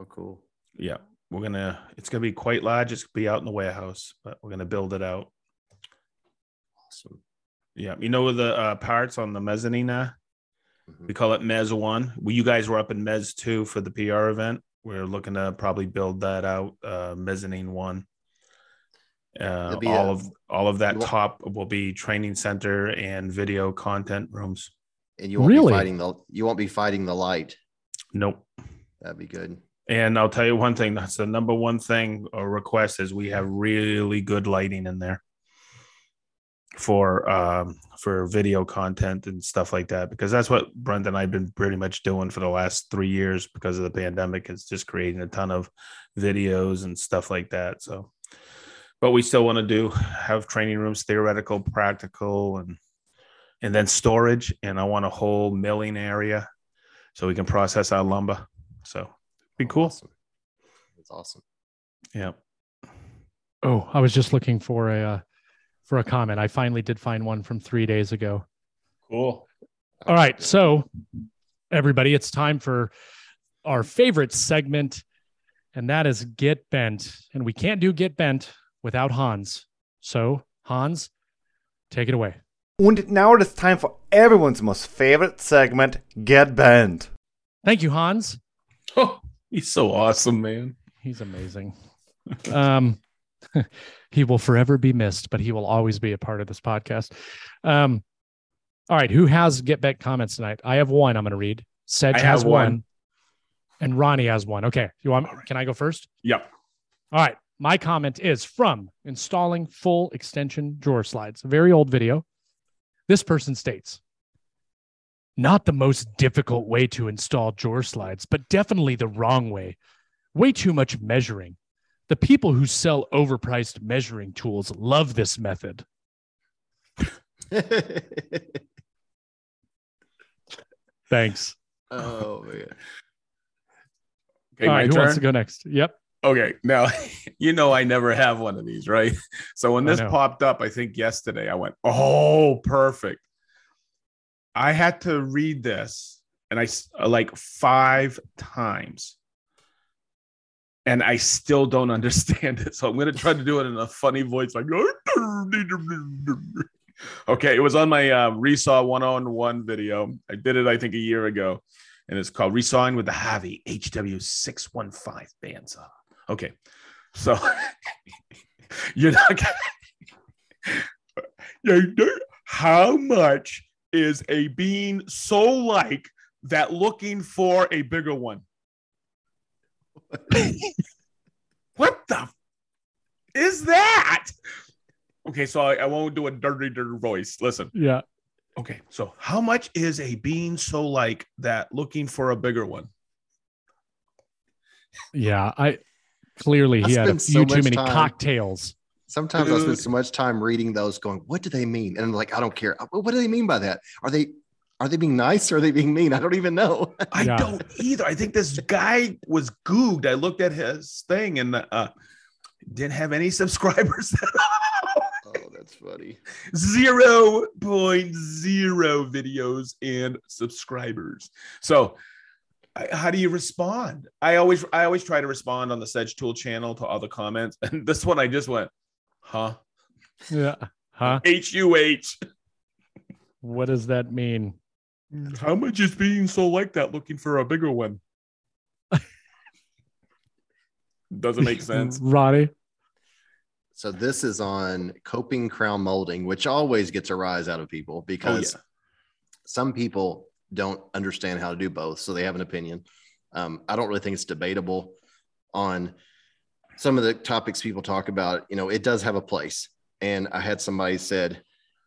Oh, cool. Yeah. We're going to, it's going to be quite large. It's going to be out in the warehouse, but we're going to build it out. Awesome. Yeah. You know, the uh, parts on the mezzanine, uh, mm-hmm. we call it Mez One. Well, you guys were up in Mez Two for the P R event. We're looking to probably build that out. Uh, mezzanine One. Uh, all a, of all of that want, top will be training center and video content rooms. And you won't really? be fighting the you won't be fighting the light. Nope. That'd be good. And I'll tell you one thing, that's the number one thing or request is we have really good lighting in there for um for video content and stuff like that, because that's what Brent and I've been pretty much doing for the last three years because of the pandemic, is just creating a ton of videos and stuff like that. So but we still want to do have training rooms, theoretical, practical, and and then storage. And I want a whole milling area so we can process our lumber. So be cool. Awesome. That's awesome. Yeah. Oh, I was just looking for a uh, for a comment. I finally did find one from three days ago. Cool. All right. So everybody, it's time for our favorite segment, and that is Get Bent. And we can't do Get Bent without Hans. So, Hans, take it away. And now it is time for everyone's most favorite segment, Get Bent. Thank you, Hans. Oh, he's so awesome, man. He's amazing. um, he will forever be missed, but he will always be a part of this podcast. Um, all right, who has Get Bent comments tonight? I have one I'm going to read. Sedge has one. one. And Ronnie has one. Okay, you want? Right. Can I go first? Yep. All right. My comment is from installing full extension drawer slides. A very old video. This person states, not the most difficult way to install drawer slides, but definitely the wrong way. Way too much measuring. The people who sell overpriced measuring tools love this method. Thanks. Oh, man. Okay, all right, who turn? wants to go next? Yep. Okay, now, you know, I never have one of these, right? So when this popped up, I think yesterday, I went, oh, perfect. I had to read this, and I like five times, and I still don't understand it. So I'm going to try to do it in a funny voice, like, okay, it was on my uh, Resaw one-on-one video. I did it, I think, a year ago, and it's called Resawing with the Harvey H W six one five Bandsaw. Okay, so you're not gonna, how much is a bean so like that looking for a bigger one? What the f- is that? Okay, so I, I won't do a dirty, dirty voice. Listen. Yeah. Okay, so how much is a bean so like that looking for a bigger one? Yeah, I clearly I he had a few so too many time. cocktails. Sometimes Dude. I spend so much time reading those, going, "What do they mean?" And I'm like, "I don't care. What do they mean by that? Are they are they being nice or are they being mean? I don't even know." I yeah. don't either. I think this guy was googed. I looked at his thing and uh, didn't have any subscribers. Oh, that's funny. Zero point zero videos and subscribers. So. How do you respond? I always, I always try to respond on the sedgetool channel to all the comments, and this one I just went, "Huh? Yeah, huh? H U H. What does that mean? How much is being so like that looking for a bigger one?" Doesn't make sense, Ronnie. So this is on coping crown molding, which always gets a rise out of people because oh, yeah. some people don't understand how to do both, so they have an opinion. Um, I don't really think it's debatable on some of the topics people talk about. You know, it does have a place. And I had somebody said,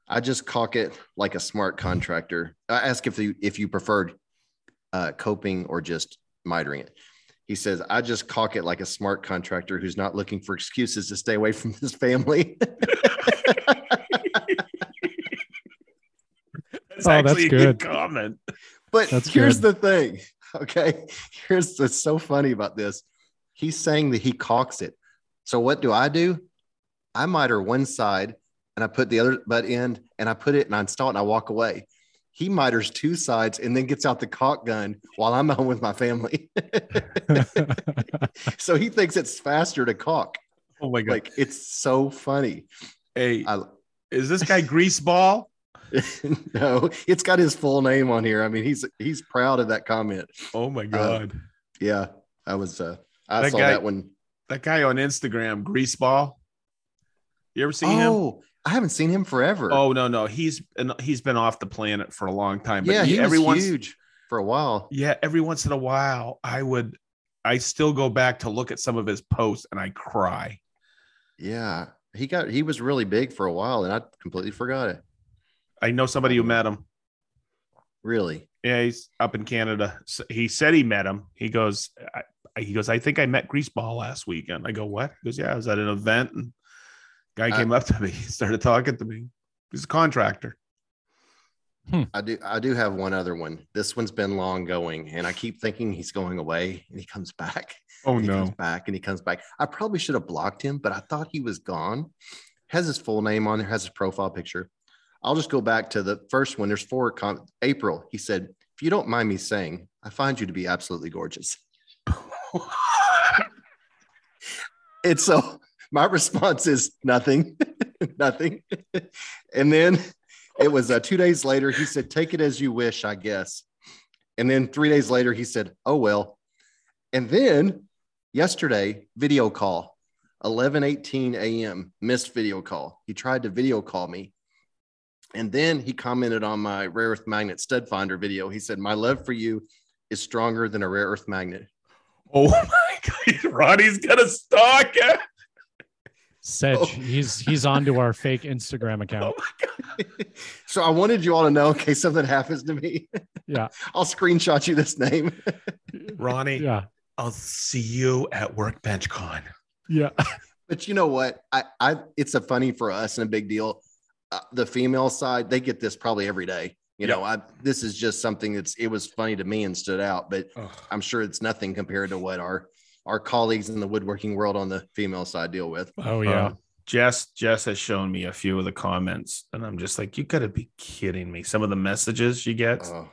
"I just caulk it like a smart contractor." I asked if you if you preferred uh, coping or just mitering it. He says, "I just caulk it like a smart contractor who's not looking for excuses to stay away from his family." It's oh, actually that's a good, good comment. But that's here's good. the thing. Okay. Here's what's so funny about this. He's saying that he caulks it. So what do I do? I miter one side and I put the other butt end and I put it and I install it and I walk away. He miters two sides and then gets out the caulk gun while I'm home with my family. So he thinks it's faster to caulk. Oh my God. Like, it's so funny. Hey, I, is this guy Greaseball? No, it's got his full name on here. I mean, he's, he's proud of that comment. Oh my God. Uh, yeah. I was, uh, I that saw guy, that one. That guy on Instagram, Greaseball. You ever seen oh. him? Oh, I haven't seen him forever. Oh no, no, he's he's been off the planet for a long time. But yeah, he, he was once, huge for a while. Yeah, every once in a while, I would, I still go back to look at some of his posts and I cry. Yeah, he got he was really big for a while, and I completely forgot it. I know somebody who met him. Really? Yeah, he's up in Canada. So he said he met him. He goes, I, he goes, I think I met Greaseball last weekend. I go, what? He goes, yeah, I was at an event. And guy came I, up to me, started talking to me. He's a contractor. Hmm. I do. I do have one other one. This one's been long going, and I keep thinking he's going away, and he comes back. Oh no! He comes back and he comes back. I probably should have blocked him, but I thought he was gone. Has his full name on there. Has his profile picture. I'll just go back to the first one. There's four. Com- April. He said, "If you don't mind me saying, I find you to be absolutely gorgeous." It's so. My response is nothing, nothing. And then it was uh, two days later. He said, take it as you wish, I guess. And then three days later, he said, oh, well. And then yesterday, video call, eleven eighteen a.m., missed video call. He tried to video call me. And then he commented on my rare earth magnet stud finder video. He said, my love for you is stronger than a rare earth magnet. Oh, my God. Ronnie's going to stalk it. Sedge, oh. he's he's onto our fake Instagram account. Oh, so I wanted you all to know in case something happens to me. Yeah, I'll screenshot you this name, Ronnie. Yeah, I'll see you at WorkbenchCon. Yeah, but you know what? I, I it's a funny for us and a big deal. Uh, the female side, they get this probably every day. You yeah. know, I this is just something that's it was funny to me and stood out, but oh. I'm sure it's nothing compared to what our. our colleagues in the woodworking world on the female side deal with. Oh yeah. Um, Jess, Jess has shown me a few of the comments and I'm just like, you gotta be kidding me. Some of the messages she gets. Oh.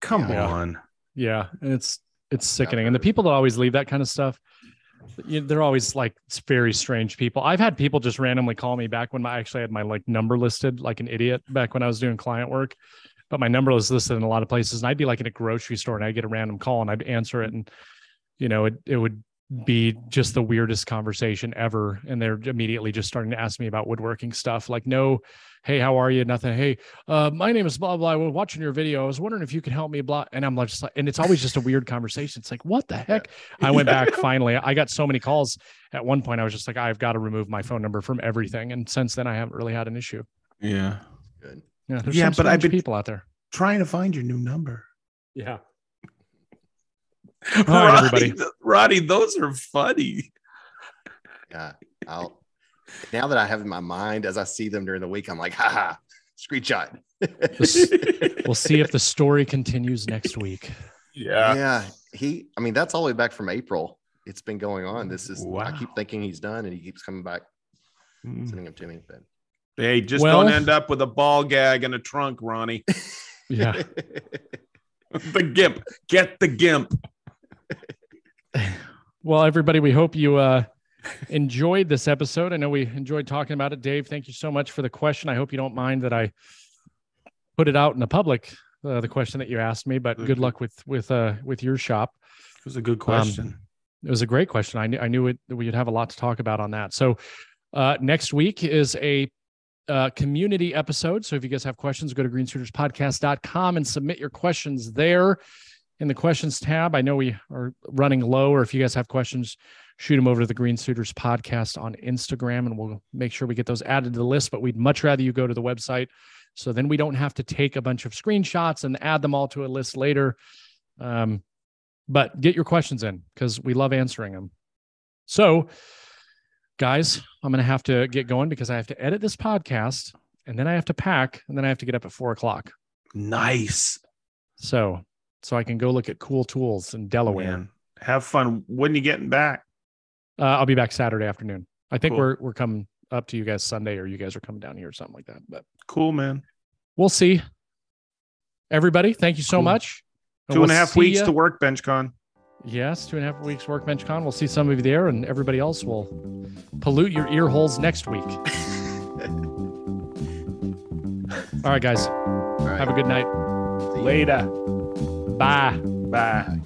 Come yeah. on. Yeah. And it's, it's sickening. And the people that always leave that kind of stuff, you, they're always like very strange people. I've had people just randomly call me back when I actually had my like number listed, like an idiot back when I was doing client work. But my number was listed in a lot of places and I'd be like in a grocery store and I'd get a random call and I'd answer it. And you know, it, it would be just the weirdest conversation ever. And they're immediately just starting to ask me about woodworking stuff. Like, no, hey, how are you? Nothing. Hey, uh, my name is blah, blah. I was watching your video. I was wondering if you could help me, blah. And I'm just like, and it's always just a weird conversation. It's like, what the heck? I went back finally. I got so many calls at one point. I was just like, I've got to remove my phone number from everything. And since then, I haven't really had an issue. Yeah. Good. Yeah. There's yeah, some but I've been people out there trying to find your new number. Yeah. All right, Roddy, everybody. Roddy, those are funny. Yeah, I'll, now that I have in my mind, as I see them during the week, I'm like, ha ha, screenshot. We'll see if the story continues next week. Yeah, yeah. He, I mean, that's all the way back from April. It's been going on. This is. Wow. I keep thinking he's done, and he keeps coming back, mm. sending them to me. But hey, just well, don't end up with a ball gag and a trunk, Ronnie. Yeah. The gimp. Get the gimp. Well, everybody, we hope you uh, enjoyed this episode. I know we enjoyed talking about it. Dave, thank you so much for the question. I hope you don't mind that I put it out in the public, uh, the question that you asked me, but good luck with with uh, with your shop. It was a good question. Um, it was a great question. I knew I knew it, we'd have a lot to talk about on that. So uh, next week is a uh, community episode. So if you guys have questions, go to green suiters podcast dot com and submit your questions there. In the questions tab, I know we are running low, or if you guys have questions, shoot them over to the Green Suiters Podcast on Instagram, and we'll make sure we get those added to the list, but we'd much rather you go to the website, so then we don't have to take a bunch of screenshots and add them all to a list later, um, but get your questions in, because we love answering them. So, guys, I'm going to have to get going, because I have to edit this podcast, and then I have to pack, and then I have to get up at four o'clock. Nice. So... so I can go look at cool tools in Delaware. Man, have fun. When are you getting back? Uh, I'll be back Saturday afternoon. I think cool. we're we're coming up to you guys Sunday, or you guys are coming down here or something like that. But cool, man. We'll see. Everybody, thank you so cool. much. Two and, and we'll a half weeks ya. to WorkbenchCon. Yes, two and a half weeks WorkbenchCon. We'll see some of you there, and everybody else will pollute your ear holes next week. All right, guys. All right. Have a good night. Later. Bye. Bye.